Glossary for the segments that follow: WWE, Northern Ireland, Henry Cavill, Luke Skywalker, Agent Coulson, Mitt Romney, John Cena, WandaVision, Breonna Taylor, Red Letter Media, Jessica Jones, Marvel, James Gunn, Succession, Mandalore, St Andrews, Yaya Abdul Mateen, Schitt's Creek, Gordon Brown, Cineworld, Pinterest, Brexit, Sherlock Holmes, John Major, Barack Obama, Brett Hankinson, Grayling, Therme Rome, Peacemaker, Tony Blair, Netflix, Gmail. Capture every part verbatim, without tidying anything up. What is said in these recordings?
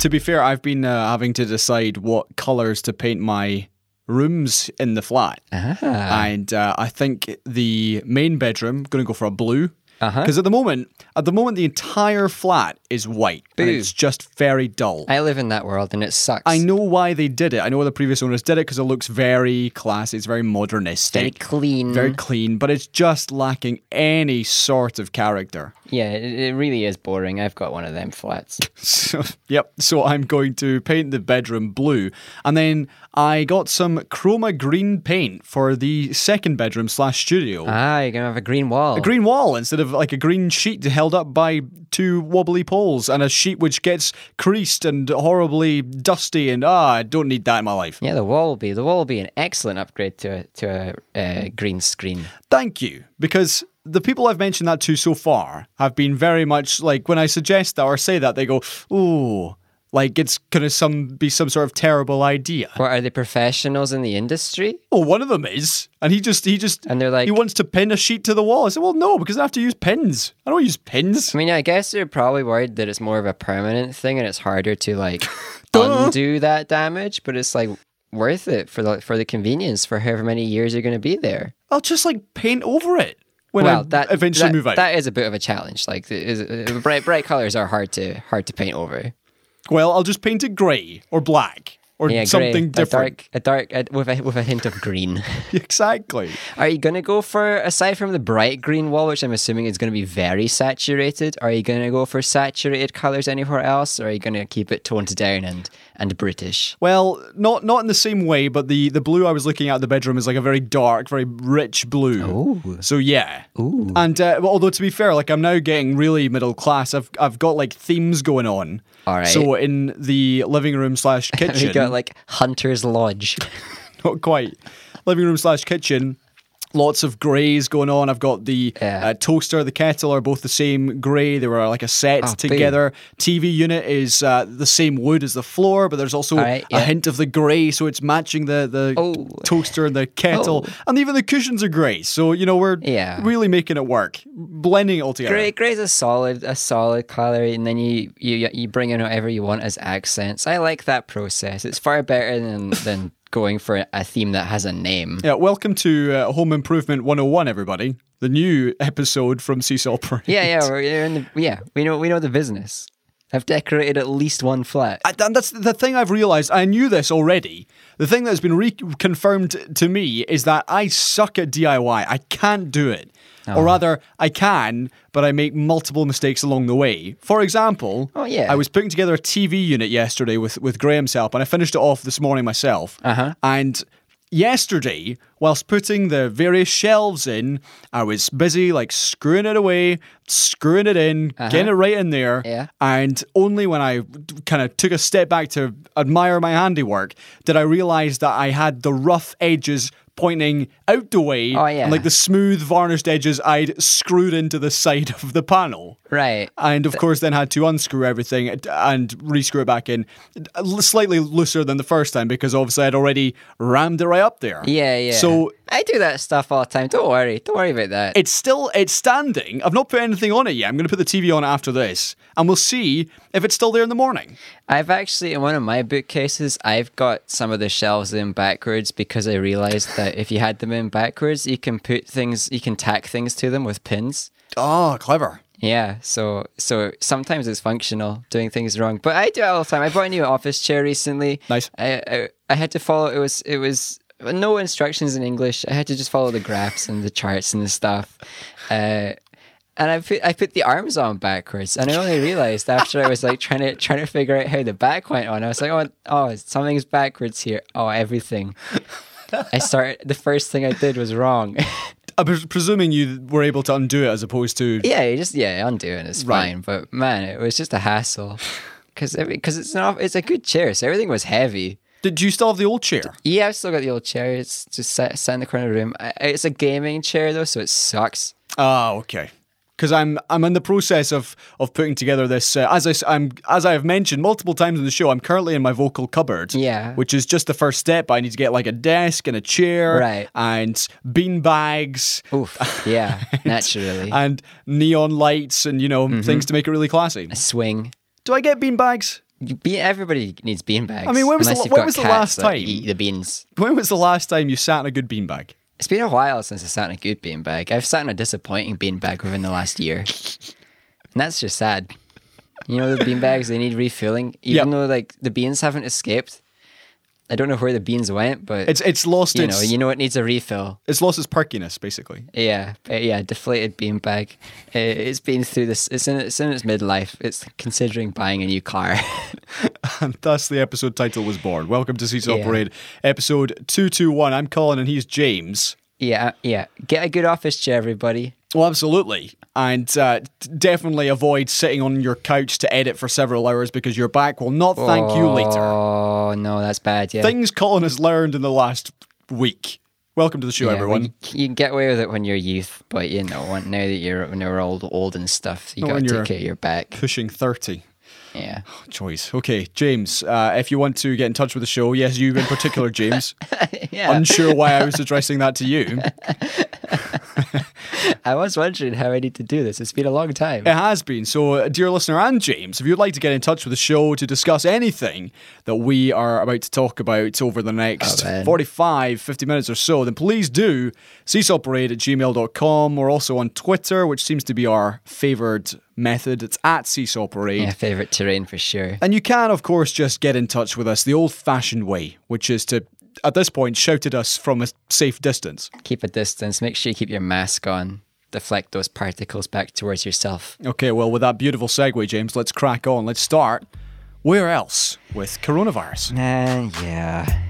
To be fair, I've been uh, having to decide what colours to paint my rooms in the flat. Ah. And uh, I think the main bedroom, I'm going to go for a blue. Because uh-huh. at the moment, at the moment, the entire flat is white. Boo. And it's just very dull. I live in that world and it sucks. I know why they did it. I know why the previous owners did it, because it looks very classy. It's very modernistic. Very clean. Very clean, but it's just lacking any sort of character. Yeah, it, it really is boring. I've got one of them flats. so, yep. So I'm going to paint the bedroom blue. And then I got some chroma green paint for the second bedroom slash studio. Ah, you're going to have a green wall. A green wall instead of like a green sheet held up by two wobbly poles and a sheet which gets creased and horribly dusty, and ah, I don't need that in my life. Yeah, the wall will be the wall will be an excellent upgrade to a, to a, a green screen. Thank you, because the people I've mentioned that to so far have been very much like, when I suggest that or say that, they go, ooh, like it's going to some be some sort of terrible idea. What, are they professionals in the industry? Oh, one of them is. And he just, he just, and they're like, he wants to pin a sheet to the wall. I said, well, no, because I have to use pins. I don't use pins. I mean, I guess they're probably worried that it's more of a permanent thing and it's harder to like undo that damage, but it's like worth it for the, for the convenience for however many years you're going to be there. I'll just like paint over it. When well, I that, eventually that, move out. That is a bit of a challenge. Like is, bright, bright colors are hard to, hard to paint over. Well, I'll just paint it grey or black or yeah, something gray, different. A dark, a dark a, with a with a hint of green. Exactly. Are you going to go for, aside from the bright green wall, which I'm assuming is going to be very saturated, are you going to go for saturated colours anywhere else, or are you going to keep it toned down and, and British? Well, not not in the same way, but the, the blue I was looking at in the bedroom is like a very dark, very rich blue. Ooh. So yeah. Ooh. And uh, although to be fair, like I'm now getting really middle class. I've I've got like themes going on. All right. So in the living room slash kitchen, we got like Hunter's Lodge. Not quite. Living room slash kitchen. Lots of greys going on. I've got the yeah. uh, toaster, the kettle are both the same grey. They were like a set oh, together. Boom. T V unit is uh, the same wood as the floor, but there's also right, yeah. a hint of the grey, so it's matching the, the oh. toaster and the kettle. Oh. And even the cushions are grey. So, you know, we're yeah. really making it work, blending it all together. Grey, grey's a solid, a solid colour, and then you, you, you bring in whatever you want as accents. I like that process. It's far better than... than going for a theme that has a name. Yeah, welcome to uh, Home Improvement one oh one, everybody. The new episode from Cease Operate. Yeah, yeah, we're in the, yeah, we know we know the business. I've decorated at least one flat. I, and that's the thing I've realised. I knew this already. The thing that's been reconfirmed to me is that I suck at D I Y. I can't do it. Oh. Or rather, I can, but I make multiple mistakes along the way. For example, oh, yeah. I was putting together a T V unit yesterday with, with Graham's help, and I finished it off this morning myself. Uh-huh. And yesterday, whilst putting the various shelves in, I was busy like screwing it away, screwing it in, uh-huh. getting it right in there. Yeah. And only when I kind of took a step back to admire my handiwork did I realise that I had the rough edges pointing out the way, oh, yeah. and like the smooth varnished edges I'd screwed into the side of the panel. Right. And of Th- course then had to unscrew everything and re-screw it back in, slightly looser than the first time because obviously I'd already rammed it right up there. Yeah, yeah. So I do that stuff all the time. Don't worry. Don't worry about that. It's still, it's standing. I've not put anything on it yet. I'm going to put the T V on after this and we'll see if it's still there in the morning. I've actually, in one of my bookcases, I've got some of the shelves in backwards because I realised that if you had them in backwards, you can put things, you can tack things to them with pins. Oh, clever. Yeah, so so sometimes it's functional doing things wrong, but I do it all the time. I bought a new office chair recently. Nice. I, I I had to follow. It was it was no instructions in English. I had to just follow the graphs and the charts and the stuff. Uh, and I put I put the arms on backwards, and I only realized after I was like trying to trying to figure out how the back went on. I was like, oh oh, something's backwards here. Oh, everything. I started. The first thing I did was wrong. I'm presuming you were able to undo it as opposed to... Yeah, you just yeah, undo it and it's right. fine. But man, it was just a hassle. Because it's not, it's a good chair, so everything was heavy. Did you still have the old chair? Yeah, I've still got the old chair. It's just sat, sat in the corner of the room. It's a gaming chair though, so it sucks. Oh, okay. Because I'm I'm in the process of, of putting together this, uh, as, I, I'm, as I have mentioned multiple times in the show, I'm currently in my vocal cupboard, yeah. which is just the first step. I need to get like a desk and a chair right. and bean bags. Oof, yeah, and, naturally. And neon lights and, you know, mm-hmm. things to make it really classy. A swing. Do I get bean bags? You be, everybody needs beanbags. I mean, when was, the, when was the last time? Eat the beans. When was the last time you sat in a good beanbag? It's been a while since I sat in a good beanbag. I've sat in a disappointing beanbag within the last year. And that's just sad. You know, the beanbags, they need refilling. Even yep. though, like, the beans haven't escaped. I don't know where the beans went, but... It's it's lost you its... Know, you know it needs a refill. It's lost its perkiness, basically. Yeah. Yeah, deflated beanbag. It's been through this... It's in, it's in its midlife. It's considering buying a new car. And thus the episode title was born. Welcome to Cease Operate, yeah. episode two two one. I'm Colin and he's James. Yeah, yeah. Get a good office chair, everybody. Well, absolutely. And uh, definitely avoid sitting on your couch to edit for several hours because your back will not thank oh, you later. Oh, no, that's bad, yeah. Things Colin has learned in the last week. Welcome to the show, yeah, everyone. Well, you, you can get away with it when you're youth, but you know, now that you're, when you're old, old and stuff, you got to take care of your back. Pushing thirty. Yeah. Oh, choice. Okay, James, uh, if you want to get in touch with the show, yes, you in particular, James. Yeah. Unsure why I was addressing that to you. I was wondering how I need to do this. It's been a long time. It has been. So, dear listener and James, if you'd like to get in touch with the show to discuss anything that we are about to talk about over the next oh, forty-five, fifty minutes or so, then please do ceaseoperate at gmail dot com. We're also on Twitter, which seems to be our favoured method. It's at Cease Operate. Yeah, favourite terrain for sure. And you can, of course, just get in touch with us the old-fashioned way, which is to, at this point, shout at us from a safe distance. Keep a distance. Make sure you keep your mask on. Deflect those particles back towards yourself. Okay, well, with that beautiful segue, James, let's crack on. Let's start. Where else with coronavirus? Uh, yeah.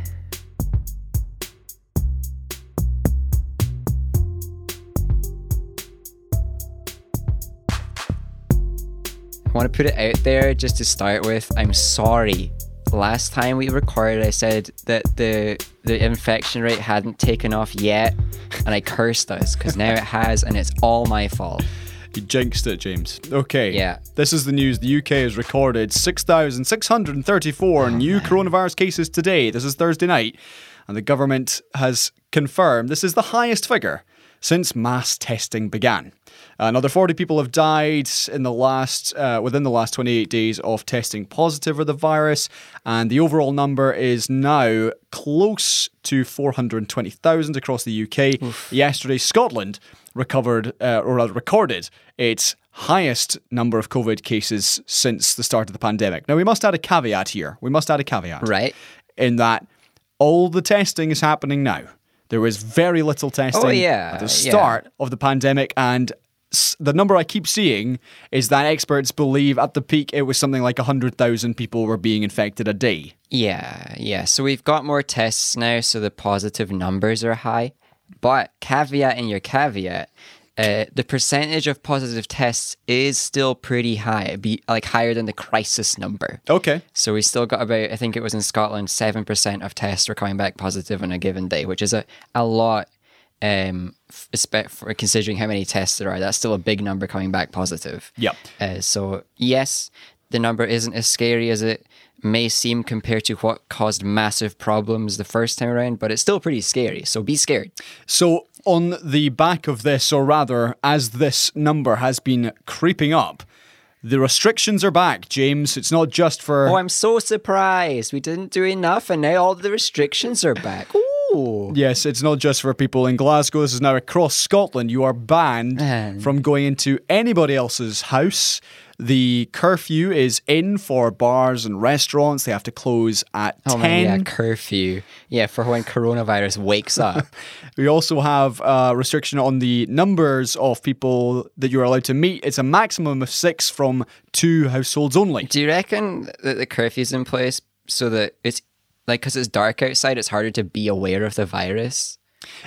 I want to put it out there just to start with. I'm sorry. Last time we recorded, I said that the the infection rate hadn't taken off yet, and I cursed us because now it has, and it's all my fault. You jinxed it, James. Okay. Yeah. This is the news. The U K has recorded six thousand six hundred thirty-four oh, new man. coronavirus cases today. This is Thursday night, and the government has confirmed this is the highest figure since mass testing began. Another forty people have died in the last uh, within the last twenty-eight days of testing positive for the virus, and the overall number is now close to four hundred twenty thousand across the U K. Oof. Yesterday, Scotland recovered uh, or rather recorded its highest number of COVID cases since the start of the pandemic. Now, we must add a caveat here. We must add a caveat. Right. In that all the testing is happening now. There was very little testing oh, yeah, at the start yeah. of the pandemic, and the number I keep seeing is that experts believe at the peak it was something like one hundred thousand people were being infected a day. Yeah, yeah. So we've got more tests now, so the positive numbers are high. But caveat in your caveat, uh, the percentage of positive tests is still pretty high, it'd be like higher than the crisis number. Okay. So we still got about, I think it was in Scotland, seven percent of tests were coming back positive on a given day, which is a, a lot. Um, for considering how many tests there are, that's still a big number coming back positive. Yep. Uh, so yes, the number isn't as scary as it may seem compared to what caused massive problems the first time around, but it's still pretty scary. So be scared. So on the back of this, or rather, as this number has been creeping up, the restrictions are back, James. It's not just for... Oh, I'm so surprised. We didn't do enough and now all the restrictions are back. Ooh. Yes, it's not just for people in Glasgow. This is now across Scotland. You are banned um. from going into anybody else's house. The curfew is in for bars and restaurants. They have to close at oh, ten. Man, yeah, curfew. Yeah, for when coronavirus wakes up. We also have a restriction on the numbers of people that you're allowed to meet. It's a maximum of six from two households only. Do you reckon that the curfew's in place so that it's Like, because it's dark outside, it's harder to be aware of the virus.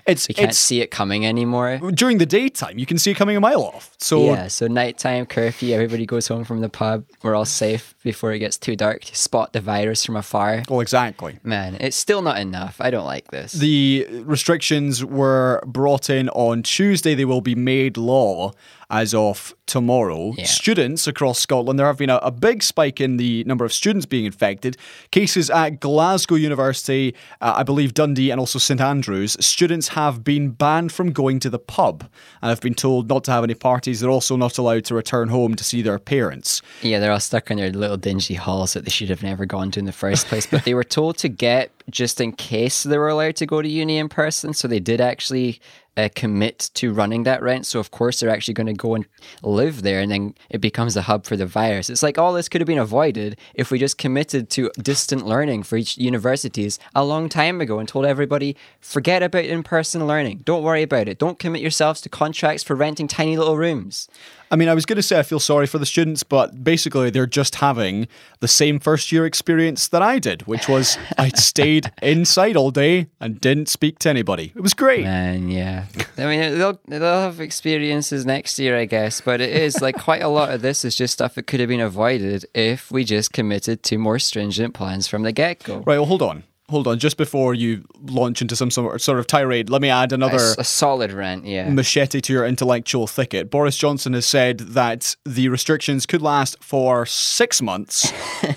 It's, you can't it's, see it coming anymore. During the daytime, you can see it coming a mile off. So yeah, so nighttime, curfew, everybody goes home from the pub. We're all safe before it gets too dark to spot the virus from afar. Well, exactly. Man, it's still not enough. I don't like this. The restrictions were brought in on Tuesday. They will be made law as of tomorrow. Yeah. Students across Scotland, there have been a, a big spike in the number of students being infected. Cases at Glasgow University, uh, I believe Dundee and also St Andrews, students have been banned from going to the pub and have been told not to have any parties. They're also not allowed to return home to see their parents. Yeah, they're all stuck in their little dingy halls that they should have never gone to in the first place, but they were told to get just in case they were allowed to go to uni in person, so they did actually uh, commit to running that rent. So of course they're actually going to go and live there, and then it becomes a hub for the virus. It's like all this could have been avoided if we just committed to distant learning for each universities a long time ago and told everybody, forget about in-person learning, don't worry about it, don't commit yourselves to contracts for renting tiny little rooms. I mean, I was going to say I feel sorry for the students, but basically they're just having the same first-year experience that I did, which was I stayed inside all day and didn't speak to anybody. It was great. Man, yeah. I mean, they'll, they'll have experiences next year, I guess, but it is like quite a lot of this is just stuff that could have been avoided if we just committed to more stringent plans from the get-go. Right, well, hold on. Hold on, just before you launch into some sort of tirade, let me add another... A, a solid rant, yeah. ...machete to your intellectual thicket. Boris Johnson has said that the restrictions could last for six months.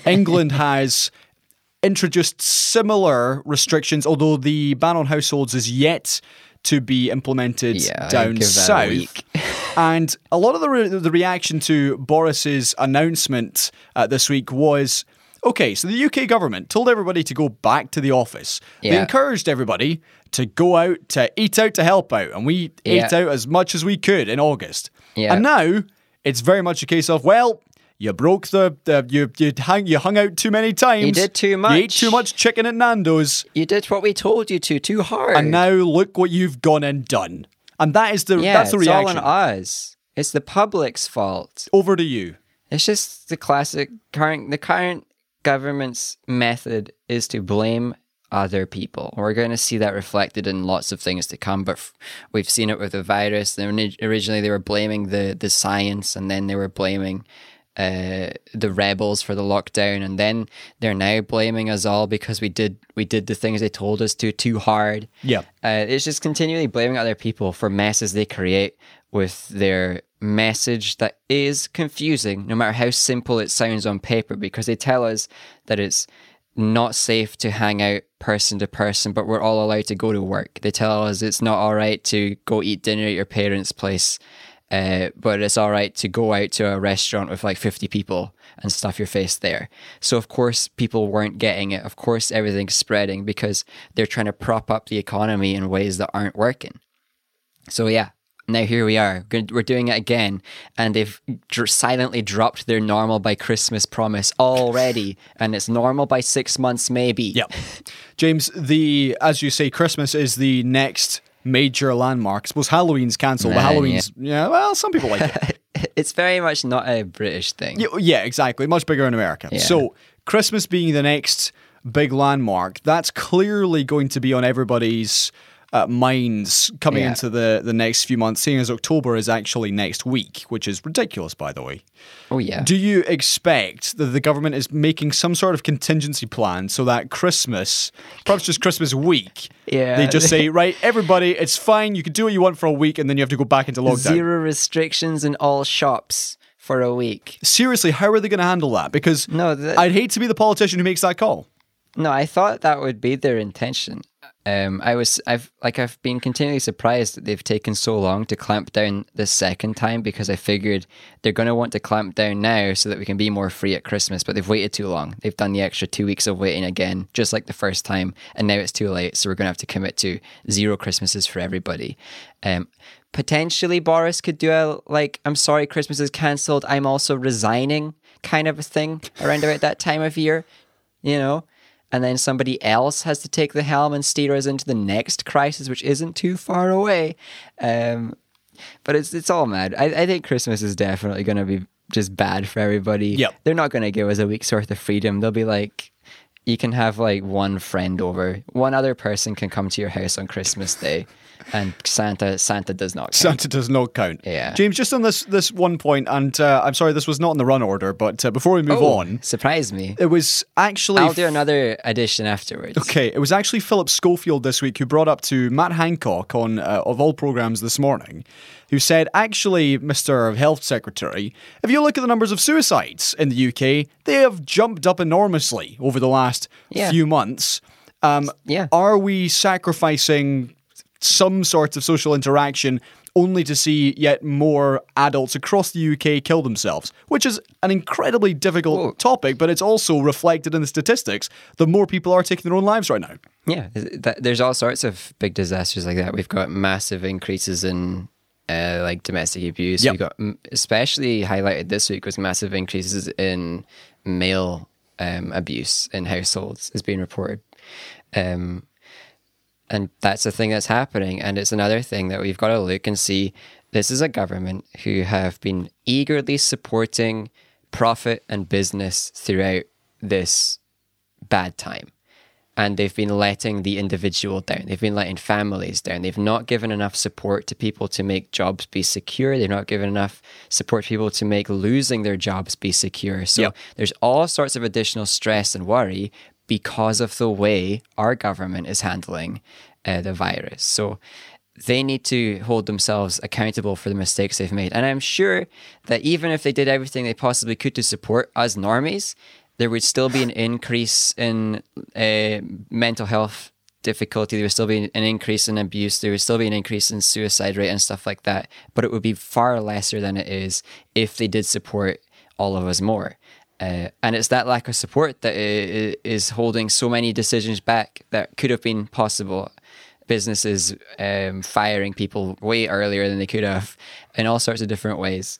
England has introduced similar restrictions, although the ban on households is yet to be implemented yeah, down south. And a lot of the, re- the reaction to Boris's announcement uh, this week was... Okay, so the U K government told everybody to go back to the office. Yeah. They encouraged everybody to go out, to eat out, to help out. And we yeah. ate out as much as we could in August. Yeah. And now it's very much a case of, well, you broke the, the you you hung, you hung out too many times. You did too much. You ate too much chicken at Nando's. You did what we told you to, too hard. And now look what you've gone and done. And that is the, yeah, that's the reaction. Yeah, it's all on us. It's the public's fault. Over to you. It's just the classic current, the current, government's method is to blame other people. We're going to see that reflected in lots of things to come, but f- we've seen it with the virus. They were, originally, they were blaming the, the science, and then they were blaming uh, the rebels for the lockdown, and then they're now blaming us all because we did we did the things they told us to too hard. Yeah, uh, it's just continually blaming other people for messes they create with their message that is confusing, no matter how simple it sounds on paper, because they tell us that it's not safe to hang out person to person, but we're all allowed to go to work. They tell us it's not all right to go eat dinner at your parents' place, uh, but it's all right to go out to a restaurant with like fifty people and stuff your face there. So of course people weren't getting it. Of course everything's spreading because they're trying to prop up the economy in ways that aren't working. So yeah, now here we are, we're doing it again, and they've dr- silently dropped their normal by Christmas promise already, and it's normal by six months maybe. Yep. James, the as you say, Christmas is the next major landmark. I suppose Halloween's cancelled, but Halloween's, yeah. yeah, well, some people like it. It's very much not a British thing. Yeah, yeah, exactly, much bigger in America. Yeah. So Christmas being the next big landmark, that's clearly going to be on everybody's... Uh, minds coming yeah. into the, the next few months, seeing as October is actually next week, which is ridiculous, by the way. Oh, yeah. Do you expect that the government is making some sort of contingency plan so that Christmas, perhaps just Christmas week, yeah, they just say, right, everybody, it's fine, you can do what you want for a week, and then you have to go back into lockdown. Zero restrictions in all shops for a week. Seriously, how are they going to handle that? Because no, the- I'd hate to be the politician who makes that call. No, I thought that would be their intention. Um, I was, I've like, I've been continually surprised that they've taken so long to clamp down the second time, because I figured they're going to want to clamp down now so that we can be more free at Christmas, but they've waited too long. They've done the extra two weeks of waiting again, just like the first time, and now it's too late. So we're going to have to commit to zero Christmases for everybody. Um, potentially Boris could do a, like, I'm sorry, Christmas is cancelled, I'm also resigning kind of a thing around about that time of year, you know? And then somebody else has to take the helm and steer us into the next crisis, which isn't too far away. Um, but it's it's all mad. I, I think Christmas is definitely going to be just bad for everybody. Yep. They're not going to give us a week's worth of freedom. They'll be like, you can have like one friend over. One other person can come to your house on Christmas Day. And Santa Santa does not count. Santa does not count. Yeah. James, just on this this one point, and uh, I'm sorry, this was not in the run order, but uh, before we move oh, on... surprise me. It was actually... I'll do another edition afterwards. Okay, it was actually Philip Schofield this week who brought up to Matt Hancock on, uh, of all programmes this morning, who said, actually, Mister Health Secretary, if you look at the numbers of suicides in the U K, they have jumped up enormously over the last yeah. few months. Um, yeah. Are we sacrificing some sort of social interaction only to see yet more adults across the U K kill themselves, which is an incredibly difficult Whoa. topic, but it's also reflected in the statistics. The more people are taking their own lives right now. Yeah, there's all sorts of big disasters like that. We've got massive increases in uh, like domestic abuse. Yep. We've got, especially highlighted this week, was massive increases in male um, abuse in households is being reported. Um And that's the thing that's happening. And it's another thing that we've got to look and see. This is a government who have been eagerly supporting profit and business throughout this bad time. And they've been letting the individual down. They've been letting families down. They've not given enough support to people to make jobs be secure. They've not given enough support to people to make losing their jobs be secure. So yep. there's all sorts of additional stress and worry because of the way our government is handling uh, the virus. So they need to hold themselves accountable for the mistakes they've made. And I'm sure that even if they did everything they possibly could to support us normies, there would still be an increase in uh, mental health difficulty. There would still be an increase in abuse. There would still be an increase in suicide rate and stuff like that. But it would be far lesser than it is if they did support all of us more. Uh, and it's that lack of support that is holding so many decisions back that could have been possible. Businesses um, firing people way earlier than they could have in all sorts of different ways.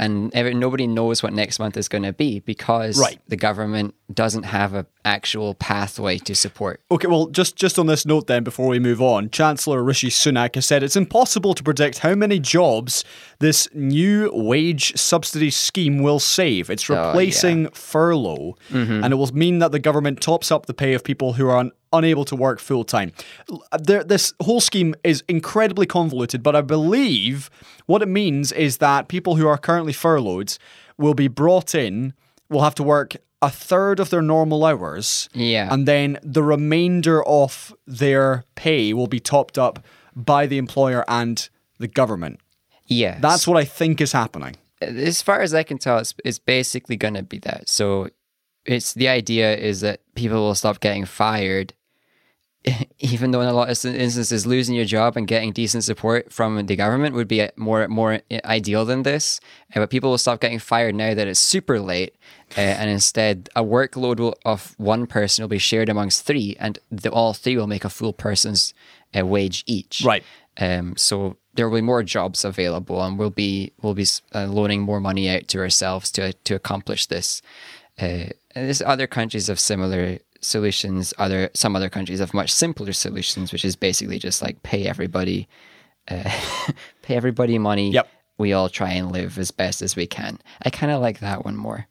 And every, nobody knows what next month is going to be because right. the government doesn't have an actual pathway to support. Okay, well, just, just on this note then, before we move on, Chancellor Rishi Sunak has said it's impossible to predict how many jobs this new wage subsidy scheme will save. It's replacing oh, yeah. furlough, mm-hmm. and it will mean that the government tops up the pay of people who are on unable to work full-time. This whole scheme is incredibly convoluted, but I believe what it means is that people who are currently furloughed will be brought in, will have to work a third of their normal hours, yeah. and then the remainder of their pay will be topped up by the employer and the government. Yes. That's what I think is happening. As far as I can tell, it's, it's basically going to be that. So it's the idea is that people will stop getting fired, even though in a lot of instances losing your job and getting decent support from the government would be more more ideal than this. But people will stop getting fired now that it's super late, uh, and instead a workload will, of one person will be shared amongst three, and the, all three will make a full person's uh, wage each. Right. Um. So there will be more jobs available, and we'll be we'll be uh, loaning more money out to ourselves to to accomplish this. Uh, and there's other countries have similar solutions. Other some other countries have much simpler solutions, which is basically just like pay everybody, uh, pay everybody money. Yep. We all try and live as best as we can. I kind of like that one more.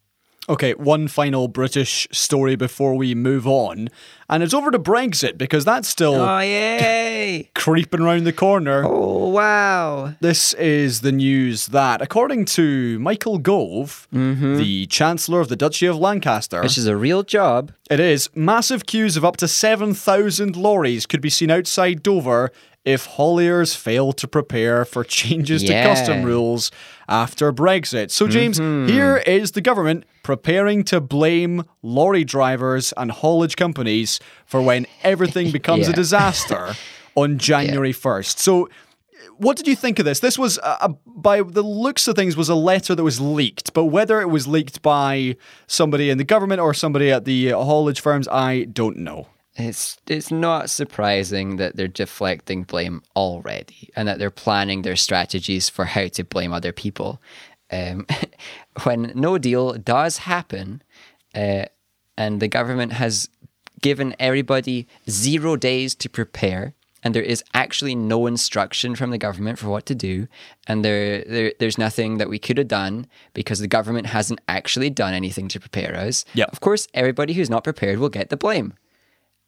Okay, one final British story before we move on, and it's over to Brexit because that's still oh, yay. creeping around the corner. Oh, wow. This is the news that, according to Michael Gove, mm-hmm. the Chancellor of the Duchy of Lancaster... Which is a real job. It is. Massive queues of up to seven thousand lorries could be seen outside Dover if hauliers fail to prepare for changes yeah. to custom rules after Brexit. So, James, mm-hmm. here is the government preparing to blame lorry drivers and haulage companies for when everything becomes yeah. a disaster on January first. So, what did you think of this? This was, a, by the looks of things, was a letter that was leaked. But whether it was leaked by somebody in the government or somebody at the haulage firms, I don't know. It's it's not surprising that they're deflecting blame already and that they're planning their strategies for how to blame other people. Um, when no deal does happen uh, and the government has given everybody zero days to prepare and there is actually no instruction from the government for what to do and there, there there's nothing that we could have done because the government hasn't actually done anything to prepare us. Yep. Of course, everybody who's not prepared will get the blame.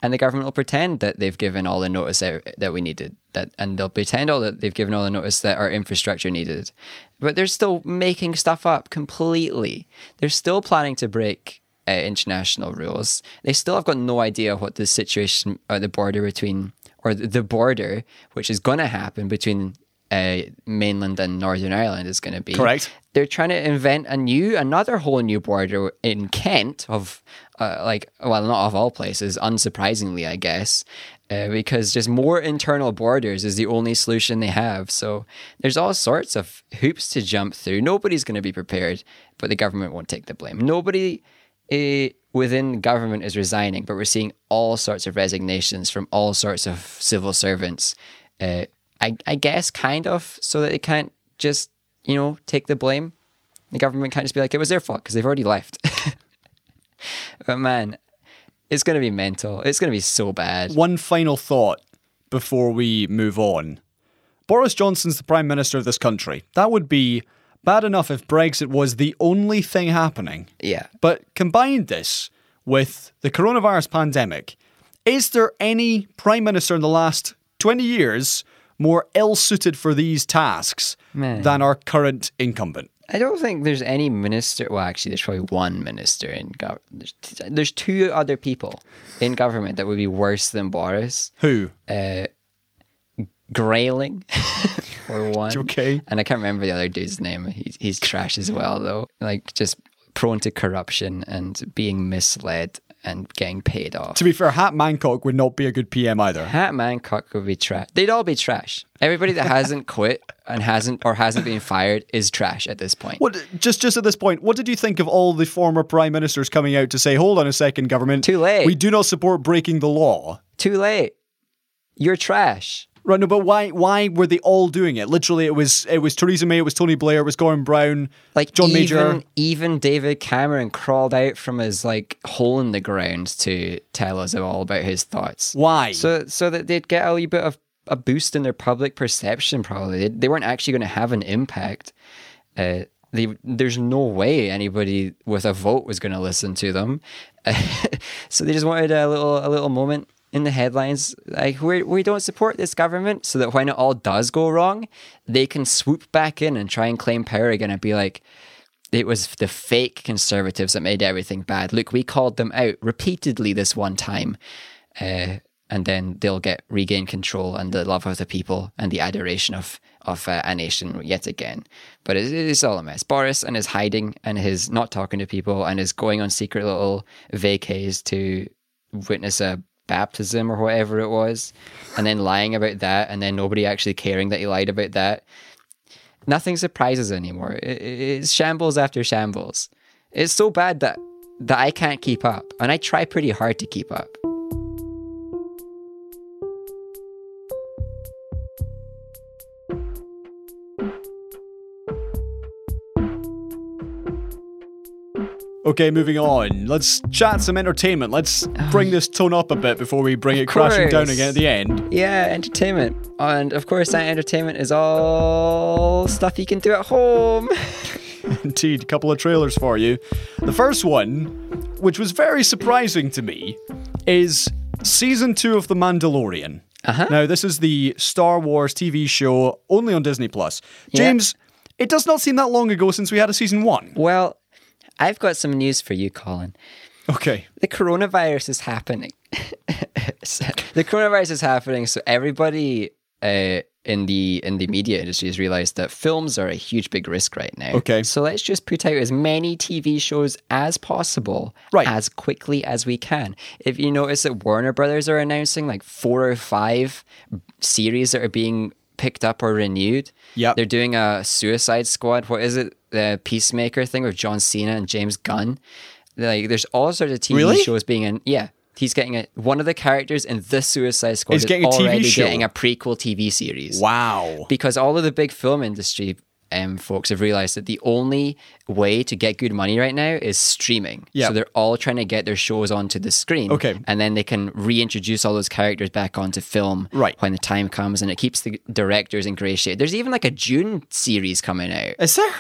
And the government will pretend that they've given all the notice that we needed, that, and they'll pretend all that they've given all the notice that our infrastructure needed. But they're still making stuff up completely. They're still planning to break uh, international rules. They still have got no idea what the situation, or the border between, or the border, which is going to happen between uh, mainland and Northern Ireland is going to be. Correct. They're trying to invent a new, another whole new border in Kent of, uh, like, well, not of all places, unsurprisingly, I guess, uh, because just more internal borders is the only solution they have. So there's all sorts of hoops to jump through. Nobody's going to be prepared, but the government won't take the blame. Nobody uh, within government is resigning, but we're seeing all sorts of resignations from all sorts of civil servants, uh, I, I guess, kind of, so that they can't just, you know, take the blame. The government can't just be like, it was their fault because they've already left. But man, it's going to be mental. It's going to be so bad. One final thought before we move on. Boris Johnson's the Prime Minister of this country. That would be bad enough if Brexit was the only thing happening. Yeah. But combine this with the coronavirus pandemic. Is there any Prime Minister in the last twenty years more ill-suited for these tasks Man. than our current incumbent? I don't think there's any minister... Well, actually, there's probably one minister in government. There's, there's two other people in government that would be worse than Boris. Who? Uh, Grayling, for one. Okay. And I can't remember the other dude's name. He's, he's trash as well, though. Like, just prone to corruption and being misled and getting paid off. To be fair, Matt Hancock would not be a good P M either. Matt Hancock would be trash. They'd all be trash. Everybody that hasn't quit and hasn't or hasn't been fired is trash at this point. What, just just at this point, what did you think of all the former prime ministers coming out to say, hold on a second, government. Too late. We do not support breaking the law. Too late. You're trash. Right, no, but why why were they all doing it? Literally, it was it was Theresa May, it was Tony Blair, it was Gordon Brown, like John even, Major. Even David Cameron crawled out from his like hole in the ground to tell us all about his thoughts. Why? So so that they'd get a little bit of a boost in their public perception, probably. They, they weren't actually going to have an impact. Uh, they, there's no way anybody with a vote was going to listen to them. So they just wanted a little a little moment in the headlines, like, we we don't support this government, so that when it all does go wrong, they can swoop back in and try and claim power again and be like, it was the fake Conservatives that made everything bad. Look, we called them out repeatedly this one time. Uh, and then they'll get regain control and the love of the people and the adoration of, of uh, a nation yet again. But it, it's all a mess. Boris and his hiding and his not talking to people and his going on secret little vacays to witness a baptism or whatever it was, and then lying about that, and then nobody actually caring that he lied about that. Nothing surprises anymore. It, it, it's shambles after shambles. It's so bad that that I can't keep up, and I try pretty hard to keep up. Okay, moving on. Let's chat some entertainment. Let's bring this tone up a bit before we bring it crashing down again at the end. Yeah, entertainment. And of course, that entertainment is all stuff you can do at home. Indeed, a couple of trailers for you. The first one, which was very surprising to me, is season two of The Mandalorian. Uh-huh. Now, this is the Star Wars T V show only on Disney Plus. James, yeah. It does not seem that long ago since we had a season one. Well, I've got some news for you, Colin. Okay. The coronavirus is happening. So, the coronavirus is happening, so everybody uh, in the in the media industry has realized that films are a huge, big risk right now. Okay. So let's just put out as many T V shows as possible, right, as quickly as we can. If you notice that Warner Brothers are announcing like four or five series that are being picked up or renewed. Yeah. They're doing a Suicide Squad. What is it? The Peacemaker thing with John Cena and James Gunn. Like, there's all sorts of T V really? shows being in. Yeah, he's getting a, one of the characters in the Suicide Squad is getting a already T V show. Getting a prequel T V series. Wow! Because all of the big film industry um, folks have realized that the only way to get good money right now is streaming. Yep. So they're all trying to get their shows onto the screen. Okay. And then they can reintroduce all those characters back onto film, right, when the time comes, and it keeps the directors ingratiated. There's even like a Dune series coming out. Is there?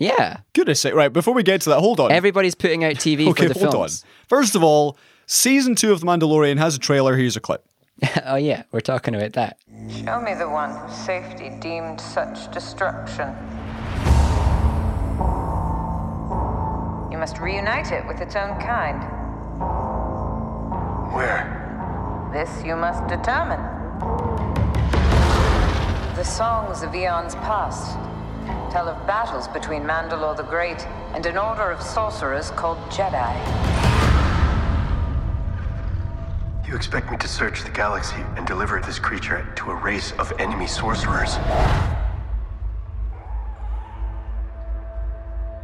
Yeah. Goodness sake. Right, before we get to that, hold on. Everybody's putting out T V okay, for the hold films. On. First of all, season two of The Mandalorian has a trailer. Here's a clip. Oh, yeah. We're talking about that. Show me the one whose safety deemed such destruction. You must reunite it with its own kind. Where? This you must determine. The songs of eons past tell of battles between Mandalore the Great and an order of sorcerers called Jedi. You expect me to search the galaxy and deliver this creature to a race of enemy sorcerers?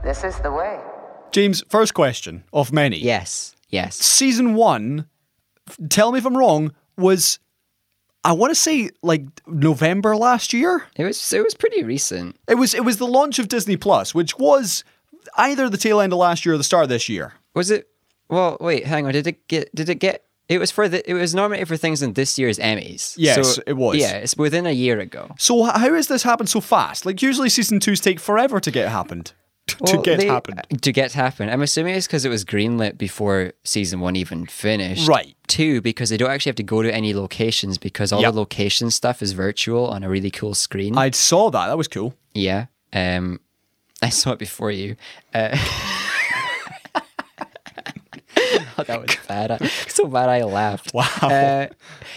This is the way. James, first question of many. Yes, yes. Season one, tell me if I'm wrong, was... I want to say like November last year. It was it was pretty recent. It was it was the launch of Disney Plus, which was either the tail end of last year or the start of this year. Was it? Well, wait, hang on. Did it get? Did it get? It was for the. It was nominated for things in this year's Emmys. Yes, so, it was. Yeah, it's within a year ago. So how has this happened so fast? Like usually, season twos take forever to get happened. to well, get they, happened. To get happened. I'm assuming it's because it was greenlit before season one even finished. Right. Two, because they don't actually have to go to any locations because all yep. the location stuff is virtual on a really cool screen. I saw that. That was cool. Yeah. Um, I saw it before you. Uh, oh, that was bad. I, so bad I laughed. Wow. Uh,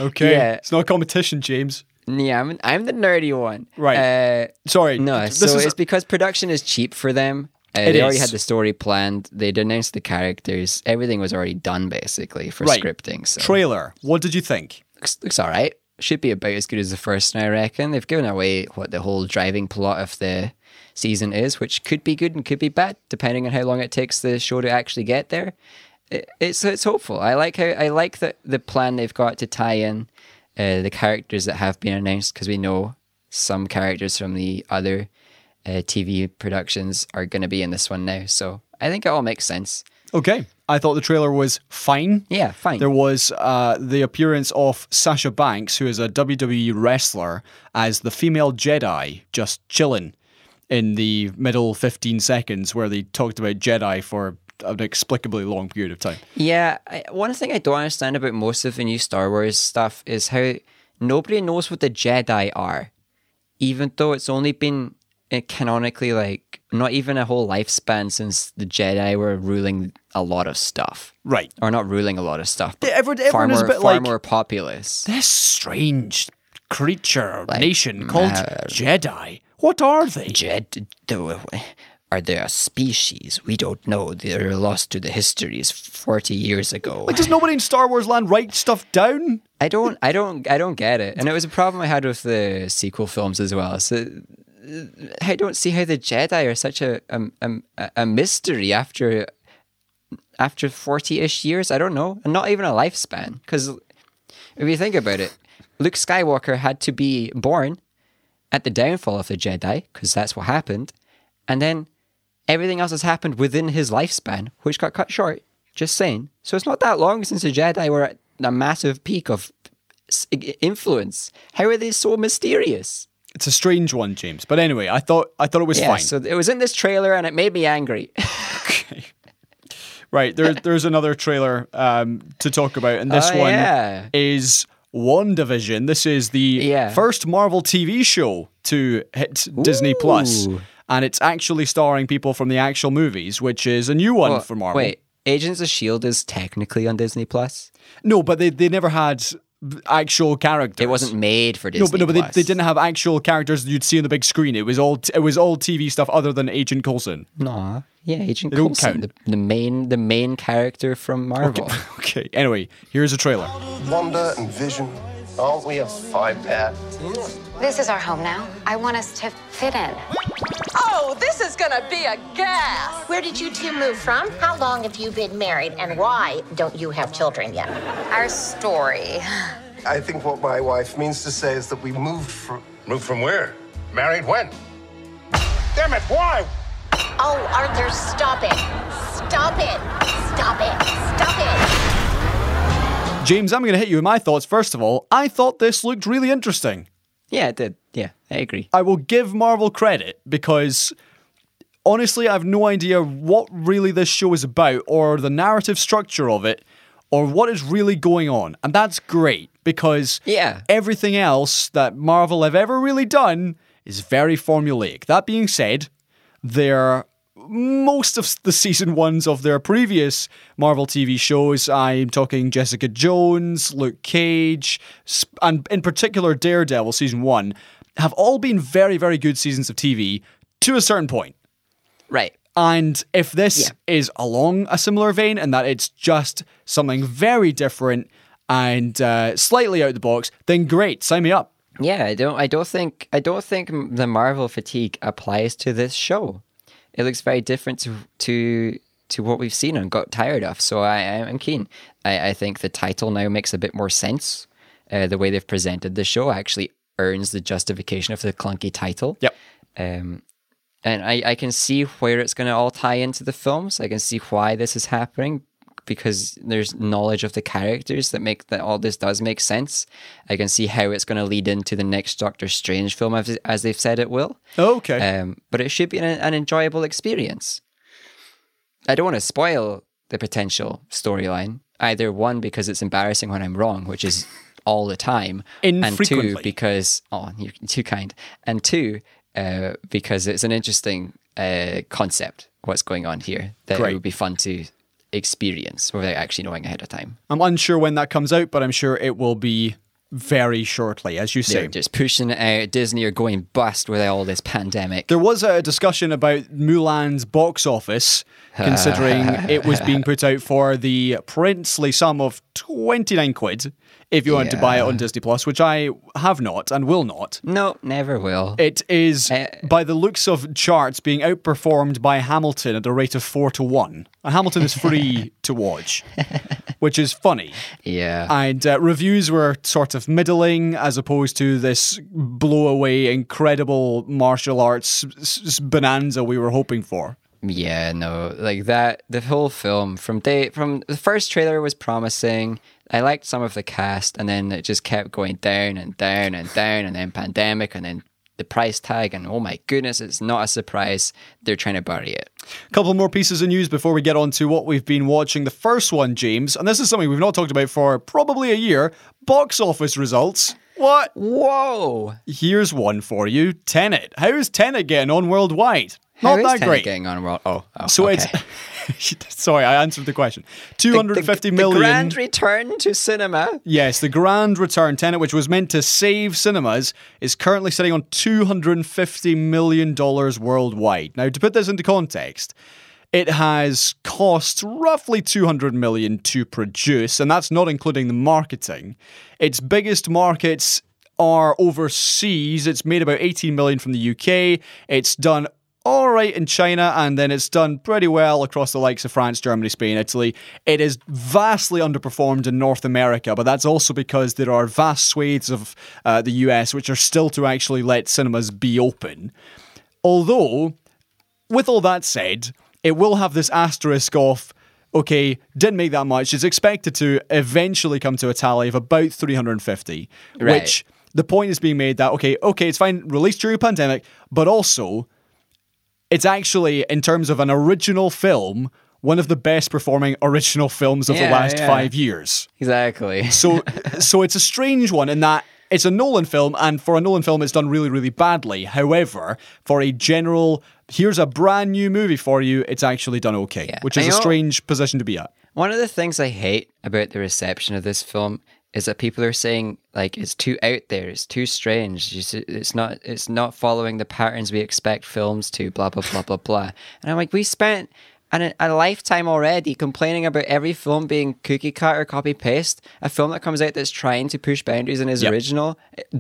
okay. Yeah. It's not a competition, James. Yeah, I'm I'm the nerdy one. Right. Uh, Sorry. No, this so is it's a... because production is cheap for them. Uh, it they is. already had the story planned. They'd announced the characters. Everything was already done, basically, for right. scripting. So. Trailer. What did you think? Looks, looks all right. Should be about as good as the first one, I reckon. They've given away what the whole driving plot of the season is, which could be good and could be bad, depending on how long it takes the show to actually get there. It, it's it's hopeful. I like how I like the, the plan they've got to tie in Uh, the characters that have been announced, because we know some characters from the other uh, T V productions are going to be in this one now. So I think it all makes sense. Okay. I thought the trailer was fine. Yeah, fine. There was uh, the appearance of Sasha Banks, who is a W W E wrestler, as the female Jedi, just chilling in the middle fifteen seconds where they talked about Jedi for an inexplicably long period of time. Yeah, I, one thing I don't understand about most of the new Star Wars stuff is how nobody knows what the Jedi are, even though it's only been uh, canonically like not even a whole lifespan since the Jedi were ruling a lot of stuff. Right. Or not ruling a lot of stuff, but yeah, everyone, everyone far more, is a bit far like, more populous. This strange creature or like, nation called uh, Jedi. What are they? Jedi... Are they a species? We don't know. They're lost to the histories forty years ago. Like, does nobody in Star Wars land write stuff down? I don't, I don't, I don't get it. And it was a problem I had with the sequel films as well. So I don't see how the Jedi are such a a, a mystery after after forty-ish years. I don't know. And not even a lifespan. Because if you think about it, Luke Skywalker had to be born at the downfall of the Jedi, because that's what happened. And then everything else has happened within his lifespan, which got cut short. Just saying. So it's not that long since the Jedi were at a massive peak of influence. How are they so mysterious? It's a strange one, James. But anyway, I thought I thought it was yeah, fine. So it was in this trailer, and it made me angry. Okay. Right. There, there's another trailer um, to talk about, and this uh, one yeah. is WandaVision. This is the yeah. first Marvel T V show to hit Ooh. Disney Plus. And it's actually starring people from the actual movies, which is a new one well, for Marvel. Wait, Agents of S H I E L D is technically on Disney Plus? No, but they, they never had actual characters. It wasn't made for Disney Plus. No, but, no, but they, they didn't have actual characters that you'd see on the big screen. It was all it was all T V stuff other than Agent Coulson. Nah, yeah, Agent they Coulson, the, the main the main character from Marvel. Okay, okay. Anyway, here's a trailer. Wanda and Vision. Aren't we a five pair? This is our home now. I want us to fit in. Oh, this is gonna be a gas! Where did you two move from? How long have you been married, and why don't you have children yet? Our story. I think what my wife means to say is that we moved from... Moved from where? Married when? Damn it, why? Oh, Arthur, stop it. Stop it. Stop it. Stop it. James, I'm going to hit you with my thoughts. First of all, I thought this looked really interesting. Yeah, it did. Yeah, I agree. I will give Marvel credit because, honestly, I have no idea what really this show is about or the narrative structure of it or what is really going on. And that's great because yeah. everything else that Marvel have ever really done is very formulaic. That being said, they're... most of the season ones of their previous Marvel T V shows, I'm talking Jessica Jones, Luke Cage, and in particular Daredevil season one, have all been very, very good seasons of T V to a certain point. Right. And if this yeah. is along a similar vein and that it's just something very different and uh, slightly out of the box, then great, sign me up. Yeah, I don't I don't think I don't think the Marvel fatigue applies to this show. It looks very different to to, to what we've seen and got tired of. So I I'm keen. I, I think the title now makes a bit more sense. Uh, the way they've presented the show actually earns the justification of the clunky title. Yep. Um, and I, I can see where it's going to all tie into the films. I can see why this is happening, because there's knowledge of the characters that make that all this does make sense. I can see how it's going to lead into the next Doctor Strange film, as, as they've said it will. Oh, okay. Um, but it should be an, an enjoyable experience. I don't want to spoil the potential storyline. Either one, because it's embarrassing when I'm wrong, which is all the time. Infrequently. And two, because... Oh, you're too kind. And two, uh, because it's an interesting uh, concept, what's going on here. That Great. It would be fun to... experience without actually knowing ahead of time. I'm unsure when that comes out, but I'm sure it will be very shortly, as you say. They're just pushing it out. Disney are going bust with all this pandemic. There was a discussion about Mulan's box office, considering it was being put out for the princely sum of twenty-nine quid if you yeah. want to buy it on Disney Plus, which I have not and will not. No, never will. It is, uh, by the looks of charts, being outperformed by Hamilton at a rate of four to one. And Hamilton is free to watch, which is funny. Yeah. And uh, reviews were sort of middling, as opposed to this blow away, incredible martial arts bonanza we were hoping for. Yeah, no, like that. The whole film from day from the first trailer was promising. I liked some of the cast, and then it just kept going down and down and down, and then pandemic, and then the price tag, and oh my goodness, it's not a surprise. They're trying to bury it. A couple more pieces of news before we get on to what we've been watching. The first one, James, and this is something we've not talked about for probably a year, box office results. What? Whoa. Here's one for you. Tenet. How is Tenet getting on worldwide? Not that great. Getting on world. Oh, oh so okay. it's sorry, I answered the question. Two hundred fifty million. The grand return to cinema. Yes, the grand return. Tenet, which was meant to save cinemas, is currently sitting on two hundred fifty million dollars worldwide. Now, to put this into context, it has cost roughly two hundred million to produce, and that's not including the marketing. Its biggest markets are overseas. It's made about eighteen million from the U K. It's done all right in China, and then it's done pretty well across the likes of France, Germany, Spain, Italy. It is vastly underperformed in North America, but that's also because there are vast swathes of uh, the U S which are still to actually let cinemas be open. Although, with all that said, it will have this asterisk of, okay, didn't make that much. It's expected to eventually come to a tally of about three hundred fifty, right. Which the point is being made that, okay, okay, it's fine, released during a pandemic, but also... it's actually, in terms of an original film, one of the best performing original films of yeah, the last yeah. five years. Exactly. so so it's a strange one in that it's a Nolan film, and for a Nolan film, it's done really, really badly. However, for a general, here's a brand new movie for you, it's actually done okay, yeah. which is a strange position to be at. One of the things I hate about the reception of this film is that people are saying, like, it's too out there, it's too strange, it's not it's not following the patterns we expect films to, blah, blah, blah, blah, blah. And I'm like, we spent an, a lifetime already complaining about every film being cookie cutter, copy-paste. A film that comes out that's trying to push boundaries and is yep. original,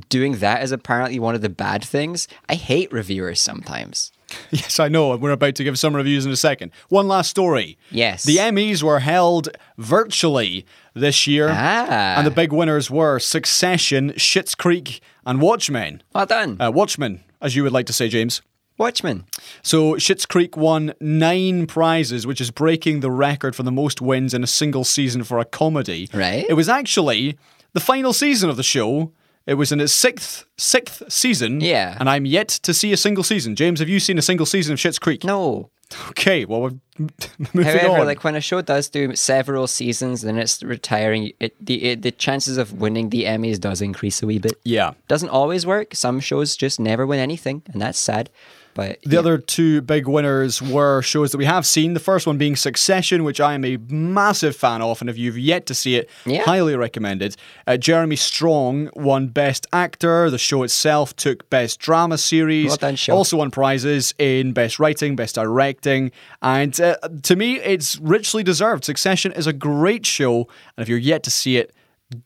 doing that is apparently one of the bad things. I hate reviewers sometimes. Yes, I know. We're about to give some reviews in a second. One last story. Yes. The Emmys were held virtually this year. Ah. And the big winners were Succession, Schitt's Creek, and Watchmen. Well done. Uh, Watchmen, as you would like to say, James. Watchmen. So Schitt's Creek won nine prizes, which is breaking the record for the most wins in a single season for a comedy. Right. It was actually the final season of the show. It was in its sixth sixth season, yeah. and I'm yet to see a single season. James, have you seen a single season of Schitt's Creek? No. Okay, well, we're moving However, on. However, like, when a show does do several seasons, then it's retiring, it, the it, the chances of winning the Emmys does increase a wee bit. Yeah. Doesn't always work. Some shows just never win anything, and that's sad. But the yeah. other two big winners were shows that we have seen. The first one being Succession, which I am a massive fan of, and if you've yet to see it, yeah. highly recommended. Uh, Jeremy Strong won Best Actor. The show itself took Best Drama Series. Well done, show. Also won prizes in Best Writing, Best Directing, and uh, to me, it's richly deserved. Succession is a great show, and if you're yet to see it,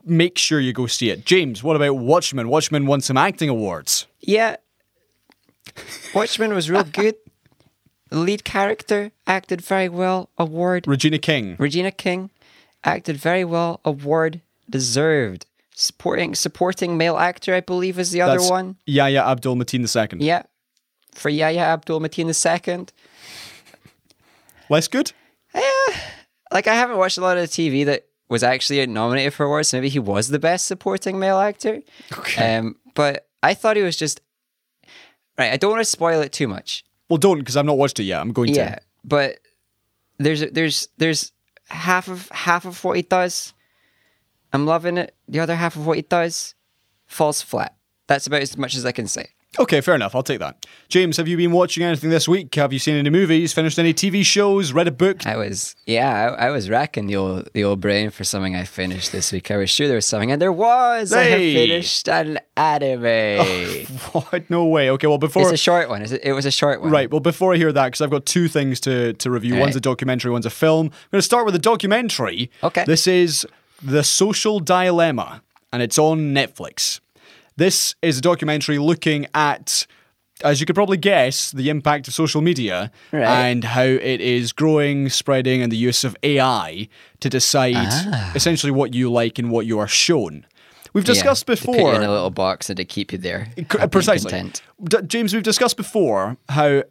make sure you go see it. James, what about Watchmen? Watchmen won some acting awards. Yeah. Watchmen was real good. The lead character acted very well. Award. Regina King. Regina King acted very well. Award deserved. Supporting supporting male actor, I believe, is the other That's one. Yaya Abdul Mateen the second. Yeah. For Yaya Abdul Mateen the second. Less good? Yeah. Like, I haven't watched a lot of T V that was actually nominated for awards. Maybe he was the best supporting male actor. Okay. Um, but I thought he was just... Right, I don't want to spoil it too much. Well, don't, because I've not watched it yet. I'm going yeah, to. Yeah, but there's there's there's half of half of what he does. I'm loving it. The other half of what he does falls flat. That's about as much as I can say. Okay, fair enough. I'll take that. James, have you been watching anything this week? Have you seen any movies? Finished any T V shows? Read a book? I was, yeah, I, I was racking the old the old brain for something I finished this week. I was sure there was something, and there was. Hey. I have finished an anime. Oh, what? No way. Okay, well before it's a short one. It was a short one. Right. Well, before I hear that, because I've got two things to to review. All one's right. a documentary. One's a film. I'm going to start with a documentary. Okay. This is The Social Dilemma, and it's on Netflix. This is a documentary looking at, as you could probably guess, the impact of social media right. and how it is growing, spreading, and the use of A I to decide ah. essentially what you like and what you are shown. We've discussed yeah, before... They put you in a little box and to keep you there. Precisely. D- James, we've discussed before how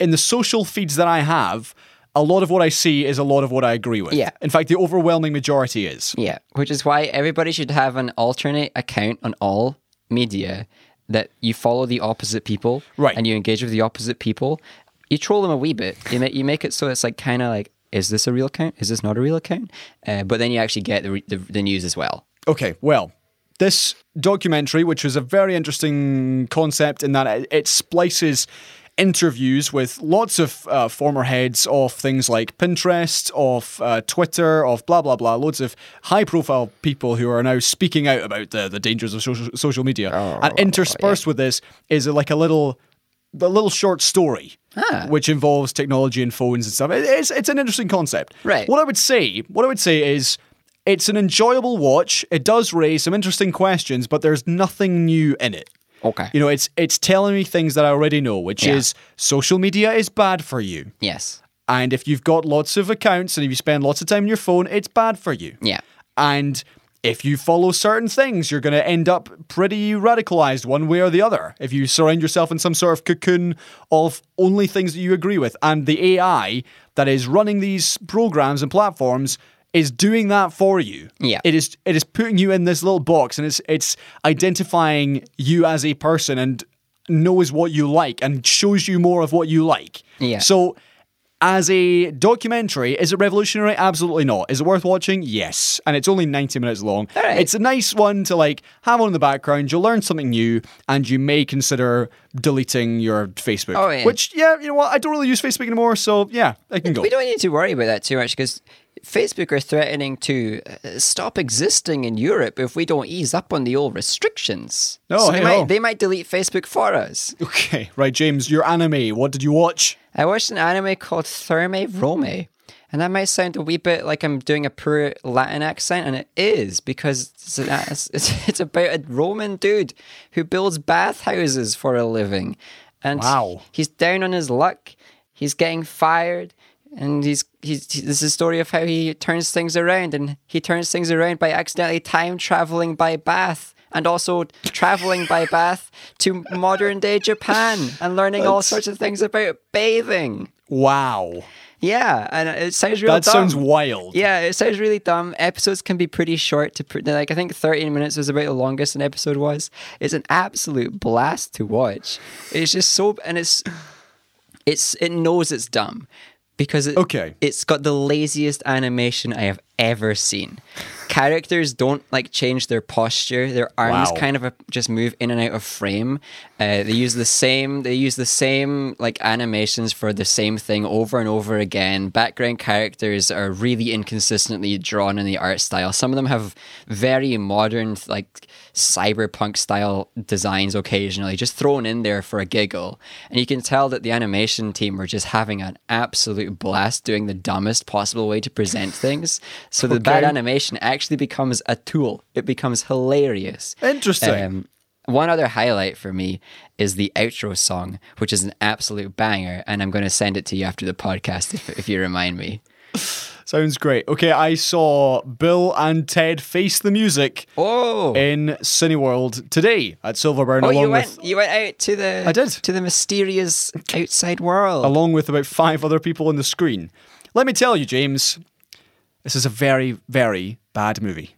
in the social feeds that I have, a lot of what I see is a lot of what I agree with. Yeah. In fact, the overwhelming majority is. Yeah, which is why everybody should have an alternate account on all media, that you follow the opposite people right. and you engage with the opposite people. You troll them a wee bit. You make, you make it so it's like kind of like, is this a real account? Is this not a real account? Uh, but then you actually get the, the the news as well. Okay, well, this documentary, which was a very interesting concept in that it, it splices interviews with lots of uh, former heads of things like Pinterest, of uh, Twitter, of blah, blah, blah. Loads of high-profile people who are now speaking out about the, the dangers of social, social media. Oh, and interspersed yeah. with this is like a little a little short story, ah. which involves technology and phones and stuff. It, it's, it's an interesting concept. Right. What I would say, what I would say is it's an enjoyable watch. It does raise some interesting questions, but there's nothing new in it. Okay. You know, it's it's telling me things that I already know, which yeah. is social media is bad for you. Yes. And if you've got lots of accounts and if you spend lots of time on your phone, it's bad for you. Yeah. And if you follow certain things, you're going to end up pretty radicalized one way or the other. If you surround yourself in some sort of cocoon of only things that you agree with. And the A I that is running these programs and platforms is doing that for you. Yeah. It is it is putting you in this little box and it's it's identifying you as a person and knows what you like and shows you more of what you like. Yeah. So as a documentary, is it revolutionary? Absolutely not. Is it worth watching? Yes. And it's only ninety minutes long. All right. It's a nice one to like have on in the background. You'll learn something new and you may consider deleting your Facebook. Oh, yeah. Which, yeah, you know what? I don't really use Facebook anymore, so yeah, I can go. We don't need to worry about that too much because Facebook are threatening to stop existing in Europe if we don't ease up on the old restrictions. No, so they, might, they might delete Facebook for us. Okay, right, James, your anime. What did you watch? I watched an anime called Therme Rome, and that might sound a wee bit like I'm doing a poor Latin accent, and it is because it's, an, it's, it's about a Roman dude who builds bathhouses for a living, and wow. he's down on his luck. He's getting fired. And he's, he's, he's, this is a story of how he turns things around, and he turns things around by accidentally time traveling by bath, and also traveling by bath to modern day Japan and learning That's... all sorts of things about bathing. Wow. Yeah, and it sounds really dumb. That sounds wild. Yeah, it sounds really dumb. Episodes can be pretty short. To pr- like, I think thirteen minutes was about the longest an episode was. It's an absolute blast to watch. It's just so, and it's, it's it knows it's dumb. Because it, okay. it's got the laziest animation I have ever seen. Characters don't like change their posture. Their arms wow. kind of just move in and out of frame. Uh, they use the same. They use the same like animations for the same thing over and over again. Background characters are really inconsistently drawn in the art style. Some of them have very modern, like cyberpunk style designs occasionally, just thrown in there for a giggle. And you can tell that the animation team were just having an absolute blast doing the dumbest possible way to present things. So the okay. bad animation actually. actually becomes a tool. It becomes hilarious. Interesting. Um, one other highlight for me is the outro song, which is an absolute banger, and I'm going to send it to you after the podcast if, if you remind me. Sounds great. Okay, I saw Bill and Ted Face the Music oh. in Cineworld today at Silverburn. Oh, along you went, with, you went out to the I did. to the mysterious outside world. Along with about five other people on the screen. Let me tell you, James, this is a very, very bad movie.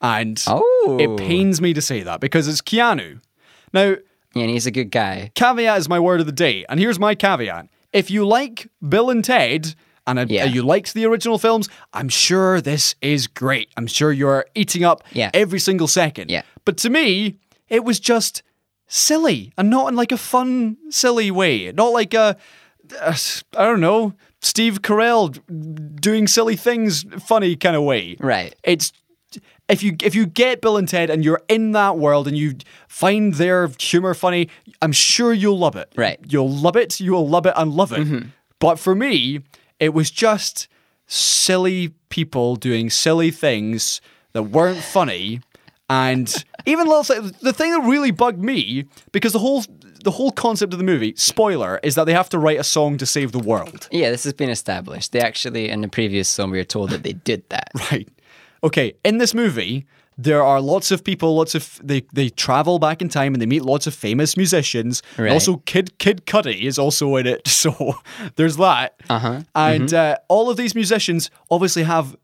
And oh. it pains me to say that because it's Keanu. Now, yeah, and he's a good guy. Caveat is my word of the day. And here's my caveat. If you like Bill and Ted and a, yeah. you liked the original films, I'm sure this is great. I'm sure you're eating up yeah. every single second. Yeah. But to me, it was just silly and not in like a fun, silly way. Not like a, a I don't know, Steve Carell doing silly things, funny kind of way. Right. It's if you if you get Bill and Ted and you're in that world and you find their humor funny, I'm sure you'll love it. Right. You'll love it. You'll love it and love it. Mm-hmm. But for me, it was just silly people doing silly things that weren't funny, and even little th- the thing that really bugged me because the whole. The whole concept of the movie, spoiler, is that they have to write a song to save the world. Yeah, this has been established. They actually, in the previous film, we were told that they did that. Right. Okay, in this movie, there are lots of people, lots of... They, they travel back in time and they meet lots of famous musicians. Right. Also, Kid Kid Cudi is also in it, so there's that. Uh-huh. And mm-hmm. uh, all of these musicians obviously have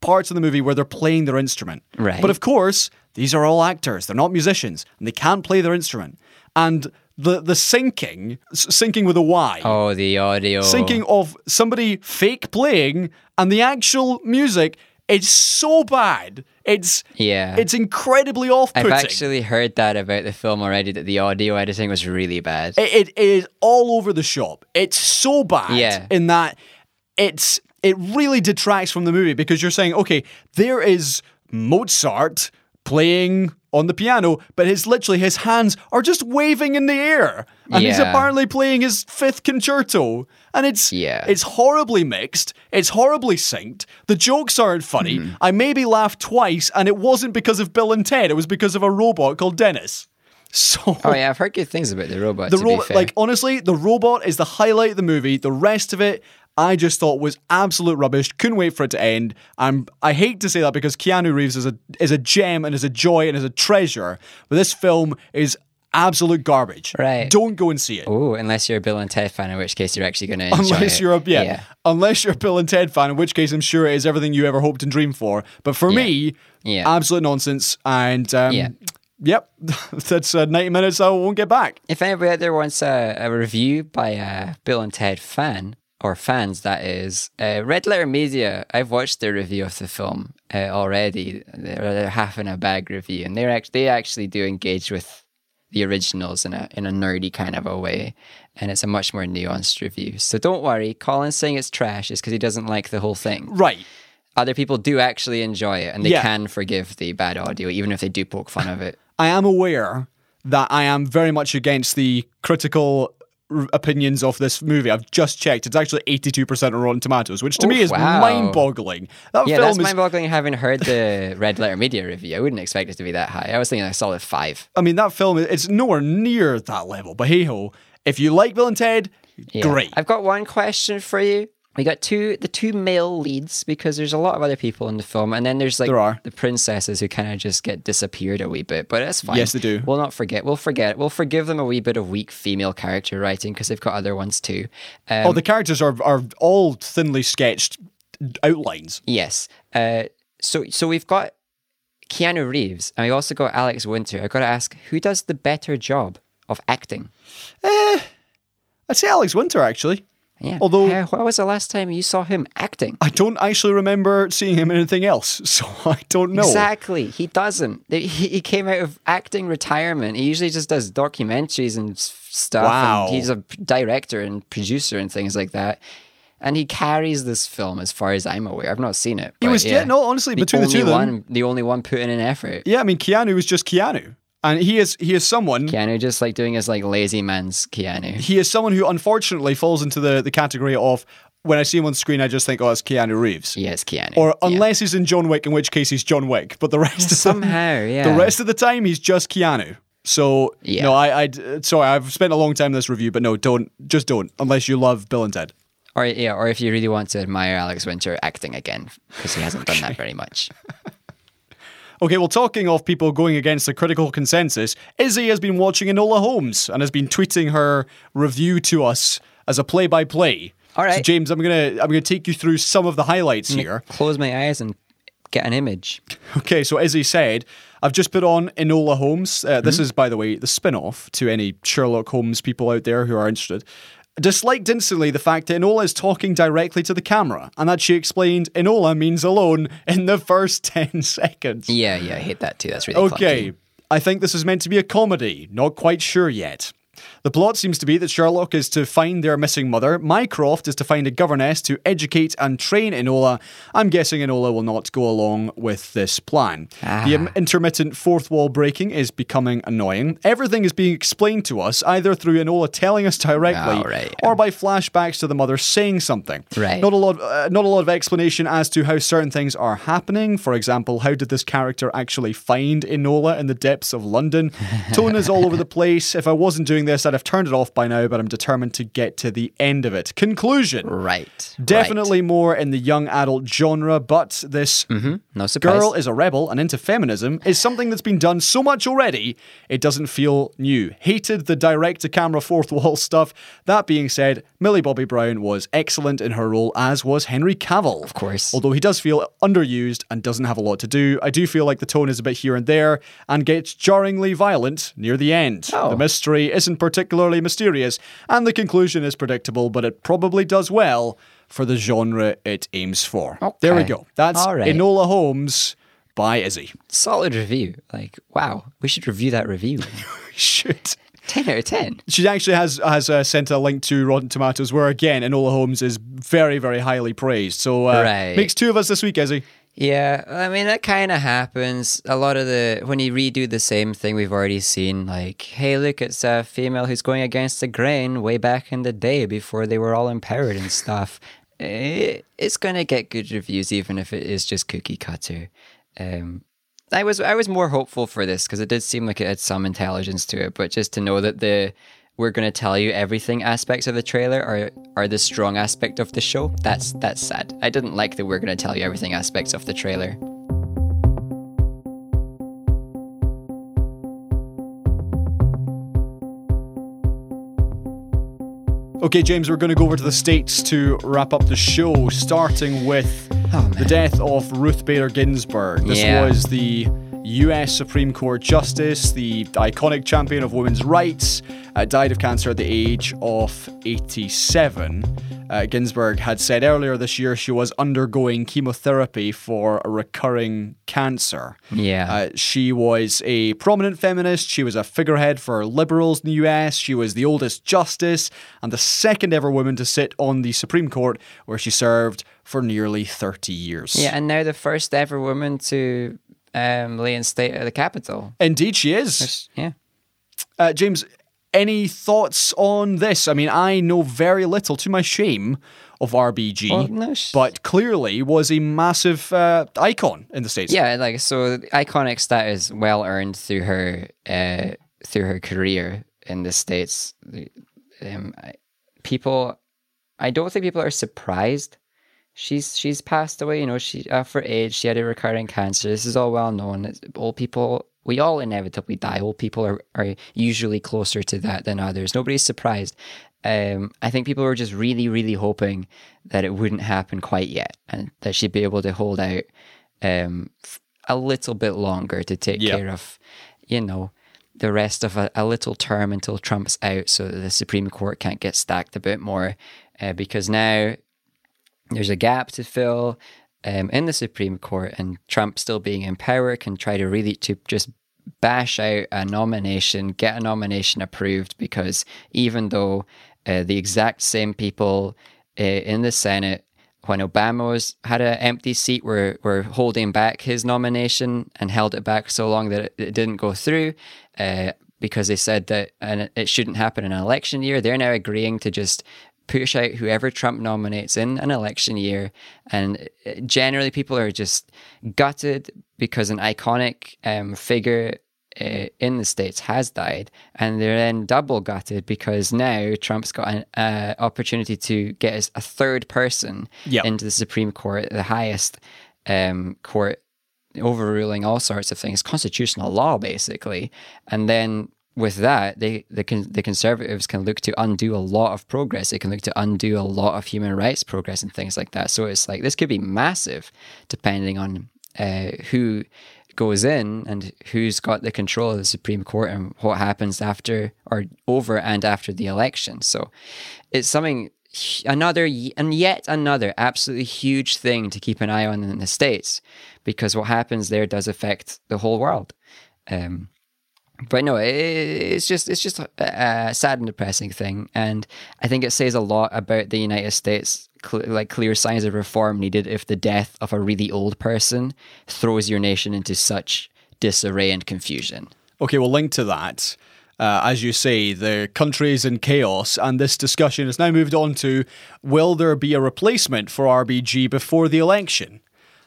parts of the movie where they're playing their instrument. Right. But of course, these are all actors. They're not musicians, and they can't play their instrument. And... The the syncing, syncing with a Y. Oh, the audio. Syncing of somebody fake playing and the actual music. It's so bad. It's yeah. It's incredibly off-putting. I've actually heard that about the film already, that the audio editing was really bad. It, it, it is all over the shop. It's so bad yeah. in that it's it really detracts from the movie because you're saying, okay, there is Mozart playing on the piano, but his literally his hands are just waving in the air, and yeah. he's apparently playing his fifth concerto, and it's yeah. it's horribly mixed, it's horribly synced. The jokes aren't funny. Mm. I maybe laughed twice, and it wasn't because of Bill and Ted. It was because of a robot called Dennis. So, oh yeah, I've heard good things about the robot. The to robot, be fair. Like honestly, the robot is the highlight of the movie. The rest of it, I just thought was absolute rubbish. Couldn't wait for it to end. I'm, I hate to say that because Keanu Reeves is a is a gem and is a joy and is a treasure, but this film is absolute garbage. Right. Don't go and see it. Oh, unless you're a Bill and Ted fan, in which case you're actually going to enjoy unless it. You're a, yeah, yeah. Unless you're a Bill and Ted fan, in which case I'm sure it is everything you ever hoped and dreamed for. But for yeah. me, yeah. absolute nonsense. And um, yeah. Yep, that's uh, ninety minutes I won't get back. If anybody out there wants a, a review by a Bill and Ted fan, or fans, that is. Uh, Red Letter Media, I've watched their review of the film uh, already. They're, they're half in a bag review, and they're act- they actually do engage with the originals in a in a nerdy kind of a way, and it's a much more nuanced review. So don't worry, Colin saying it's trash is because he doesn't like the whole thing. Right. Other people do actually enjoy it, and they yeah. can forgive the bad audio, even if they do poke fun of it. I am aware that I am very much against the critical opinions of this movie. I've just checked. It's actually eighty-two percent on Rotten Tomatoes, which to Oof, me is wow. mind-boggling. That yeah, film that's is... mind-boggling having heard the Red Letter Media review. I wouldn't expect it to be that high. I was thinking a solid five. I mean, that film, it's nowhere near that level, but hey-ho. If you like Bill and Ted, yeah. great. I've got one question for you. We got two, the two male leads, because there's a lot of other people in the film, and then there's like there are. the princesses who kind of just get disappeared a wee bit, but that's fine. Yes, they do. We'll not forget. We'll forget. We'll forgive them a wee bit of weak female character writing because they've got other ones too. Um, oh, the characters are are all thinly sketched outlines. Yes. Uh, so so we've got Keanu Reeves, and we've also got Alex Winter. I've got to ask, who does the better job of acting? Eh, I'd say Alex Winter, actually. Yeah. Although, uh, when was the last time you saw him acting? I don't actually remember seeing him in anything else, so I don't know. Exactly. He doesn't. He, he came out of acting retirement. He usually just does documentaries and stuff. Wow. And he's a director and producer and things like that. And he carries this film, as far as I'm aware. I've not seen it. He was, yeah, yeah, no, honestly, the between the two of them. One, the only one putting in effort. Yeah, I mean, Keanu was just Keanu. And he is he is someone... Keanu just like doing his like lazy man's Keanu. He is someone who unfortunately falls into the, the category of, when I see him on screen, I just think, oh, it's Keanu Reeves. Yeah, it's Keanu. Or unless yeah. he's in John Wick, in which case he's John Wick. But the rest yeah, of somehow, the, yeah. the rest of the time, he's just Keanu. So, yeah. no, I, I... Sorry, I've spent a long time in this review, but no, don't. Just don't. Unless you love Bill and Ted. Or, yeah, or if you really want to admire Alex Winter acting again, because he hasn't okay. done that very much. Okay, well, talking of people going against the critical consensus, Izzy has been watching Enola Holmes and has been tweeting her review to us as a play-by-play. All right. So, James, I'm gonna I'm gonna take you through some of the highlights here. Close my eyes and get an image. Okay, so Izzy said, I've just put on Enola Holmes. Uh, this mm-hmm. is, by the way, the spin-off to any Sherlock Holmes people out there who are interested. Disliked instantly the fact that Enola is talking directly to the camera and that she explained Enola means alone in the first ten seconds. Yeah, yeah, I hate that too. That's really okay, clunky. I think this is meant to be a comedy. Not quite sure yet. The plot seems to be that Sherlock is to find their missing mother, Mycroft is to find a governess to educate and train Enola. I'm guessing Enola will not go along with this plan. Ah. The intermittent fourth wall breaking is becoming annoying. Everything is being explained to us, either through Enola telling us directly, right, yeah. or by flashbacks to the mother saying something. Right. Not a lot, uh, not a lot of explanation as to how certain things are happening. For example, how did this character actually find Enola in the depths of London? Tone is all over the place. If I wasn't doing this, I'd have turned it off by now, but I'm determined to get to the end of it. Conclusion. Right. Definitely right. more in the young adult genre, but this mm-hmm. no surprise. Girl is a rebel and into feminism is something that's been done so much already, it doesn't feel new. Hated the direct-to-camera fourth wall stuff. That being said, Millie Bobby Brown was excellent in her role, as was Henry Cavill. Of course. Although he does feel underused and doesn't have a lot to do. I do feel like the tone is a bit here and there and gets jarringly violent near the end. Oh. The mystery isn't particularly mysterious, and the conclusion is predictable, but it probably does well for the genre it aims for. Okay. There we go. That's right. Enola Holmes by Izzy. Solid review. Like, wow, we should review that review. We should. ten out of ten. She actually has has uh, sent a link to Rotten Tomatoes, where again, Enola Holmes is very, very highly praised. So, uh, right. makes two of us this week, Izzy. Yeah, I mean, that kind of happens. A lot of the, when you redo the same thing we've already seen, like, hey, look, it's a female who's going against the grain way back in the day before they were all empowered and stuff. It, it's going to get good reviews, even if it is just cookie cutter. Um, I was, I was more hopeful for this because it did seem like it had some intelligence to it, but just to know that the we're going to tell you everything aspects of the trailer are are the strong aspect of the show. That's that's sad. I didn't like the we're going to tell you everything aspects of the trailer. Okay, James, we're going to go over to the States to wrap up the show, starting with oh, the death of Ruth Bader Ginsburg. This yeah. was the U S Supreme Court Justice, the iconic champion of women's rights, uh, died of cancer at the age of eighty-seven. Uh, Ginsburg had said earlier this year she was undergoing chemotherapy for a recurring cancer. Yeah. Uh, she was a prominent feminist. She was a figurehead for liberals in the U S. She was the oldest justice and the second ever woman to sit on the Supreme Court, where she served for nearly thirty years. Yeah, and now the first ever woman to Um, lay in state at the Capitol. Indeed, she is. Which, yeah. Uh, James, any thoughts on this? I mean, I know very little, to my shame, of R B G, well, no, but clearly was a massive uh, icon in the States. Yeah, like so, iconic status well earned through her uh, through her career in the States. Um, people, I don't think people are surprised. She's she's passed away, you know, she uh, for age, she had a recurring cancer. This is all well known. It's, old people, we all inevitably die. Old people are, are usually closer to that than others. Nobody's surprised. Um, I think people were just really, really hoping that it wouldn't happen quite yet and that she'd be able to hold out um, a little bit longer to take yep. care of, you know, the rest of a, a little term until Trump's out so that the Supreme Court can't get stacked a bit more. uh, because now there's a gap to fill um, in the Supreme Court, and Trump still being in power can try to really to just bash out a nomination, get a nomination approved, because even though uh, the exact same people uh, in the Senate, when Obama was, had an empty seat, were, were holding back his nomination and held it back so long that it, it didn't go through uh, because they said that and it shouldn't happen in an election year. They're now agreeing to just push out whoever Trump nominates in an election year. And generally people are just gutted because an iconic um, figure uh, in the States has died. And they're then double gutted because now Trump's got an uh, opportunity to get a third person yep. into the Supreme Court, the highest um, court, overruling all sorts of things, constitutional law, basically. And then with that, they the, the conservatives can look to undo a lot of progress. They can look to undo a lot of human rights progress and things like that. So it's like this could be massive, depending on uh, who goes in and who's got the control of the Supreme Court and what happens after or over and after the election. So it's something, another and yet another absolutely huge thing to keep an eye on in the States, because what happens there does affect the whole world. Um, But no, it's just it's just a sad and depressing thing, and I think it says a lot about the United States. Cl- like clear signs of reform needed if the death of a really old person throws your nation into such disarray and confusion. Okay, we'll link to that. Uh, as you say, the country is in chaos, and this discussion has now moved on to: will there be a replacement for R B G before the election?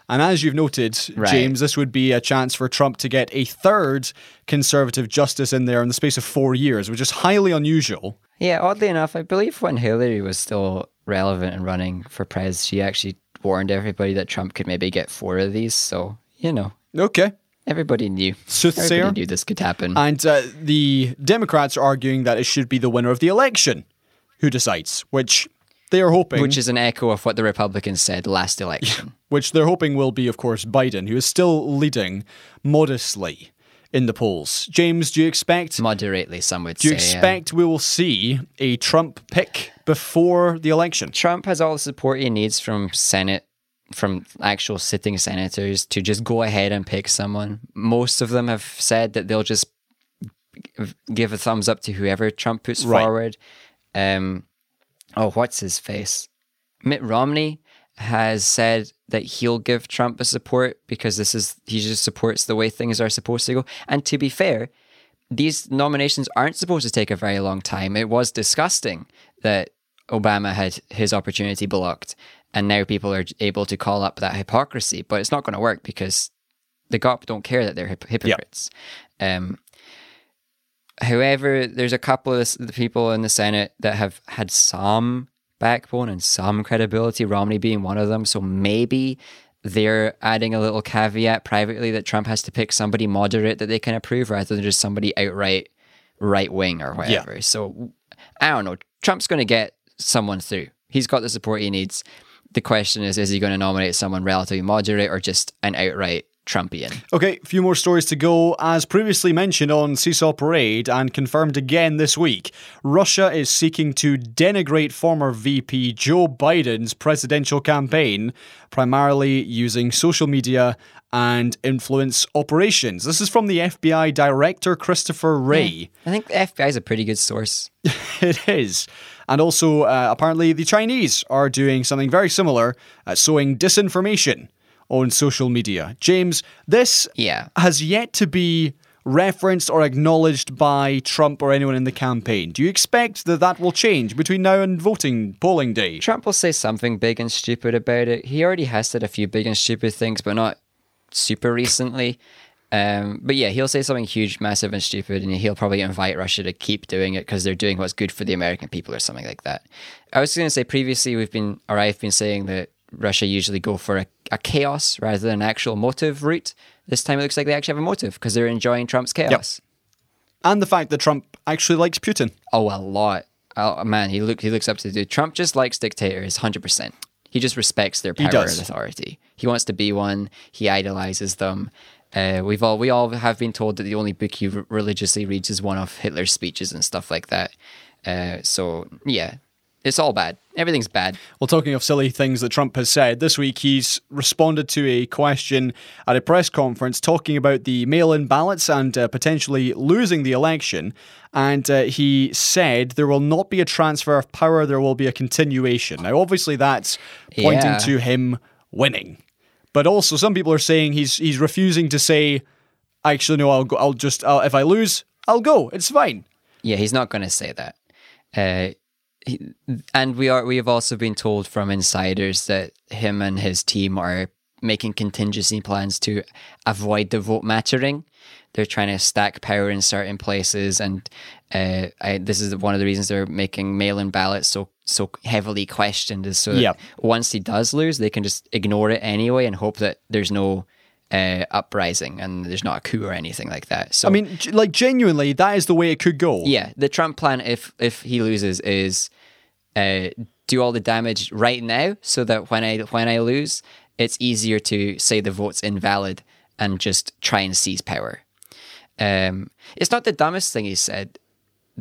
And as you've noted, right. James, this would be a chance for Trump to get a third Conservative justice in there in the space of four years, which is highly unusual. Yeah, oddly enough, I believe when Hillary was still relevant and running for prez, she actually warned everybody that Trump could maybe get four of these. So, you know. Okay. Everybody knew. Soothsayer. Everybody knew this could happen. And uh, the Democrats are arguing that it should be the winner of the election who decides, which... they are hoping... which is an echo of what the Republicans said last election. Which they're hoping will be, of course, Biden, who is still leading modestly in the polls. James, do you expect... moderately, some would say. Do you expect um, we will see a Trump pick before the election? Trump has all the support he needs from Senate, from actual sitting senators, to just go ahead and pick someone. Most of them have said that they'll just give a thumbs up to whoever Trump puts right. forward. Um... Oh, what's his face? Mitt Romney has said that he'll give Trump a support because this is he just supports the way things are supposed to go. And to be fair, these nominations aren't supposed to take a very long time. It was disgusting that Obama had his opportunity blocked, and now people are able to call up that hypocrisy. But it's not going to work because the G O P don't care that they're hip- hypocrites. Yep. Um However, there's a couple of the people in the Senate that have had some backbone and some credibility, Romney being one of them. So maybe they're adding a little caveat privately that Trump has to pick somebody moderate that they can approve rather than just somebody outright right wing or whatever. Yeah. So I don't know. Trump's going to get someone through. He's got the support he needs. The question is, is he going to nominate someone relatively moderate or just an outright Trumpian? Okay, a few more stories to go. As previously mentioned on Cease Operate and confirmed again this week, Russia is seeking to denigrate former V P Joe Biden's presidential campaign, primarily using social media and influence operations. This is from the F B I director, Christopher Wray. Yeah, I think the F B I is a pretty good source. It is. And also, uh, apparently, the Chinese are doing something very similar, uh, sowing disinformation on social media. James, this yeah. has yet to be referenced or acknowledged by Trump or anyone in the campaign. Do you expect that that will change between now and voting polling day? Trump will say something big and stupid about it. He already has said a few big and stupid things, but not super recently. Um, but yeah, he'll say something huge, massive and stupid, and he'll probably invite Russia to keep doing it because they're doing what's good for the American people or something like that. I was going to say previously we've been, or I've been saying that Russia usually go for a, a chaos rather than an actual motive route. This time it looks like they actually have a motive because they're enjoying Trump's chaos. Yep. And the fact that Trump actually likes Putin. Oh, a lot. Oh, man, he, look, he looks up to the dude. Trump just likes dictators, one hundred percent. He just respects their power and authority. He wants to be one. He idolizes them. Uh, we've all, we all have been told that the only book he religiously reads is one of Hitler's speeches and stuff like that. Uh, so, yeah. It's all bad. Everything's bad. Well, talking of silly things that Trump has said, this week he's responded to a question at a press conference talking about the mail-in ballots and uh, potentially losing the election. And uh, he said there will not be a transfer of power, there will be a continuation. Now, obviously that's pointing yeah. to him winning. But also some people are saying he's he's refusing to say, actually, no, I'll go. I'll just, I'll, if I lose, I'll go. It's fine. Yeah, he's not going to say that. Uh He, and we are we have also been told from insiders that him and his team are making contingency plans to avoid the vote matching. They're trying to stack power in certain places, and uh, I, this is one of the reasons they're making mail-in ballots so so heavily questioned, is so yep. that once he does lose, they can just ignore it anyway and hope that there's no uh, uprising and there's not a coup or anything like that. So I mean, like, genuinely, that is the way it could go. Yeah, the Trump plan, if if he loses, is Uh, do all the damage right now, so that when I when I lose, it's easier to say the vote's invalid and just try and seize power. Um, it's not the dumbest thing he said,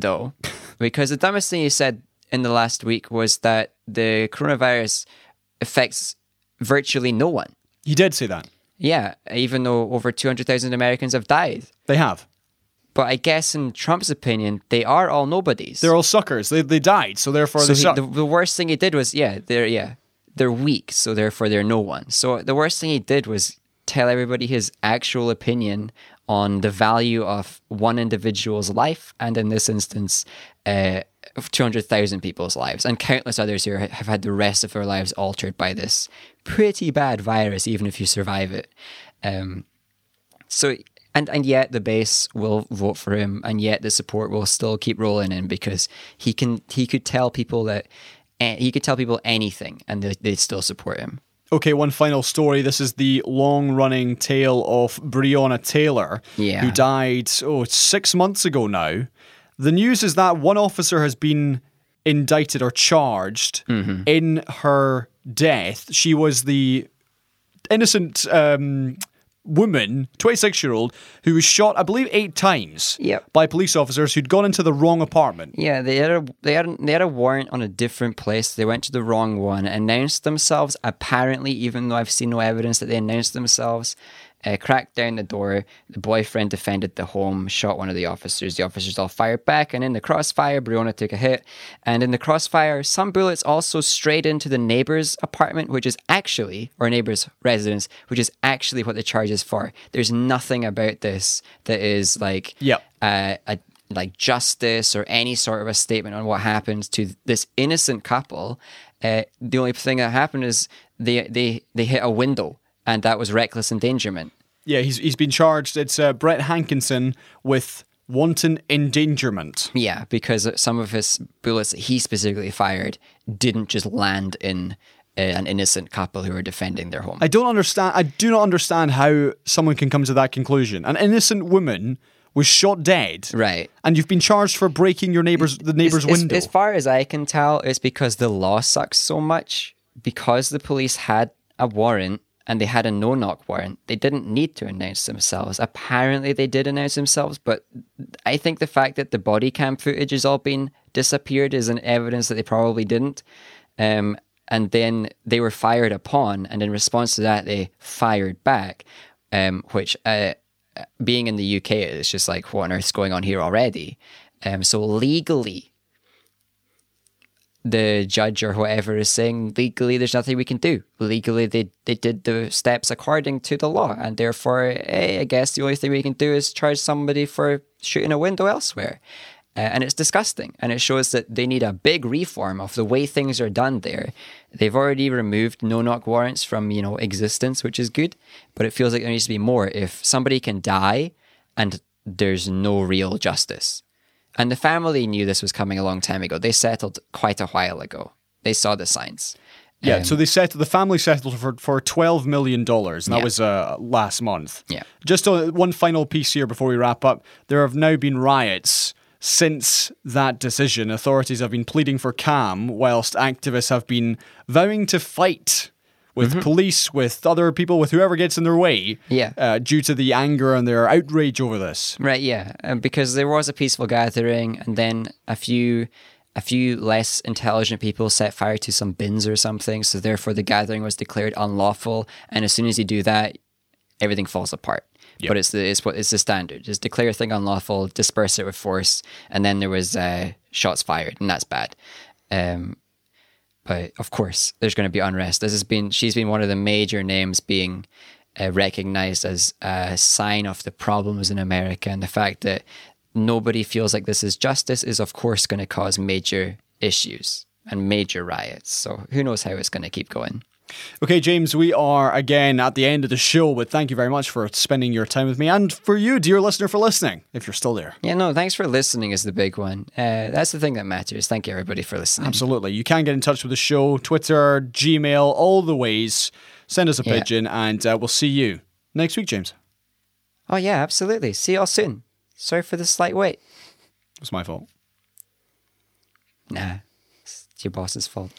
though, because the dumbest thing he said in the last week was that the coronavirus affects virtually no one. He did say that. Yeah, even though over two hundred thousand Americans have died. They have. But I guess in Trump's opinion, they are all nobodies. They're all suckers. They they died, so therefore so they he, suck. The, the worst thing he did was, yeah, they're yeah, they're weak, so therefore they're no one. So the worst thing he did was tell everybody his actual opinion on the value of one individual's life, and in this instance, uh, two hundred thousand people's lives, and countless others who have had the rest of their lives altered by this pretty bad virus, even if you survive it. Um, so... And and yet the base will vote for him, and yet the support will still keep rolling in, because he can he could tell people that uh, he could tell people anything and they, they'd still support him. Okay, one final story. This is the long-running tale of Breonna Taylor, yeah. who died oh six months ago now. The news is that one officer has been indicted or charged mm-hmm. in her death. She was the innocent Um, woman, twenty-six-year-old, who was shot, I believe, eight times yep. by police officers who'd gone into the wrong apartment. Yeah, they had, a, they, had a, they had a warrant on a different place. They went to the wrong one, announced themselves, apparently, even though I've seen no evidence that they announced themselves, uh, cracked down the door. The boyfriend defended the home, shot one of the officers. The officers all fired back, and in the crossfire, Breonna took a hit. And in the crossfire, some bullets also strayed into the neighbor's apartment, which is actually, or neighbor's residence, which is actually what the charge is for. There's nothing about this that is like yep. uh, a like justice or any sort of a statement on what happens to this innocent couple. Uh, the only thing that happened is they they they hit a window. And that was reckless endangerment. Yeah, he's he's been charged. It's uh, Brett Hankinson with wanton endangerment. Yeah, because some of his bullets that he specifically fired didn't just land in uh, an innocent couple who were defending their home. I don't understand. I do not understand how someone can come to that conclusion. An innocent woman was shot dead, right? And you've been charged for breaking your neighbor's the neighbor's it's, window. As far as I can tell, it's because the law sucks so much. Because the police had a warrant. And they had a no-knock warrant. They didn't need to announce themselves. Apparently, they did announce themselves, but I think the fact that the body cam footage has all been disappeared is an evidence that they probably didn't. Um, and then they were fired upon, and in response to that, they fired back, um, which, uh, being in the U K, it's just like, what on earth's going on here already? Um, so legally, the judge or whatever is saying legally there's nothing we can do. Legally they, they did the steps according to the law, and therefore hey, I guess the only thing we can do is charge somebody for shooting a window elsewhere. Uh, and it's disgusting, and it shows that they need a big reform of the way things are done there. They've already removed no-knock warrants from, you know, existence, which is good, but it feels like there needs to be more if somebody can die and there's no real justice. And the family knew this was coming a long time ago. They settled quite a while ago. They saw the signs. Yeah, um, so they settled. The family settled for for twelve million dollars, and that yeah. was uh, last month. Yeah. Just on, one final piece here before we wrap up. There have now been riots since that decision. Authorities have been pleading for calm, whilst activists have been vowing to fight with mm-hmm. police, with other people, with whoever gets in their way, yeah. uh, due to the anger and their outrage over this. Right, yeah, um, because there was a peaceful gathering, and then a few a few less intelligent people set fire to some bins or something, so therefore the gathering was declared unlawful. And as soon as you do that, everything falls apart. Yep. But it's the it's what it's the standard. Just declare a thing unlawful, disperse it with force, and then there was uh, shots fired, and that's bad. Um, but of course, there's going to be unrest. This has been she's been one of the major names being uh, recognized as a sign of the problems in America, and the fact that nobody feels like this is justice is of course going to cause major issues and major riots. So who knows how it's going to keep going. Okay, James, we are again at the end of the show, but thank you very much for spending your time with me, and for you, dear listener, for listening, if you're still there. Yeah, no, thanks for listening is the big one. Uh, that's the thing that matters. Thank you, everybody, for listening. Absolutely. You can get in touch with the show, Twitter, Gmail, all the ways. Send us a yeah. pigeon, and uh, we'll see you next week, James. Oh, yeah, absolutely. See you all soon. Sorry for the slight wait. It's my fault. Nah, it's your boss's fault.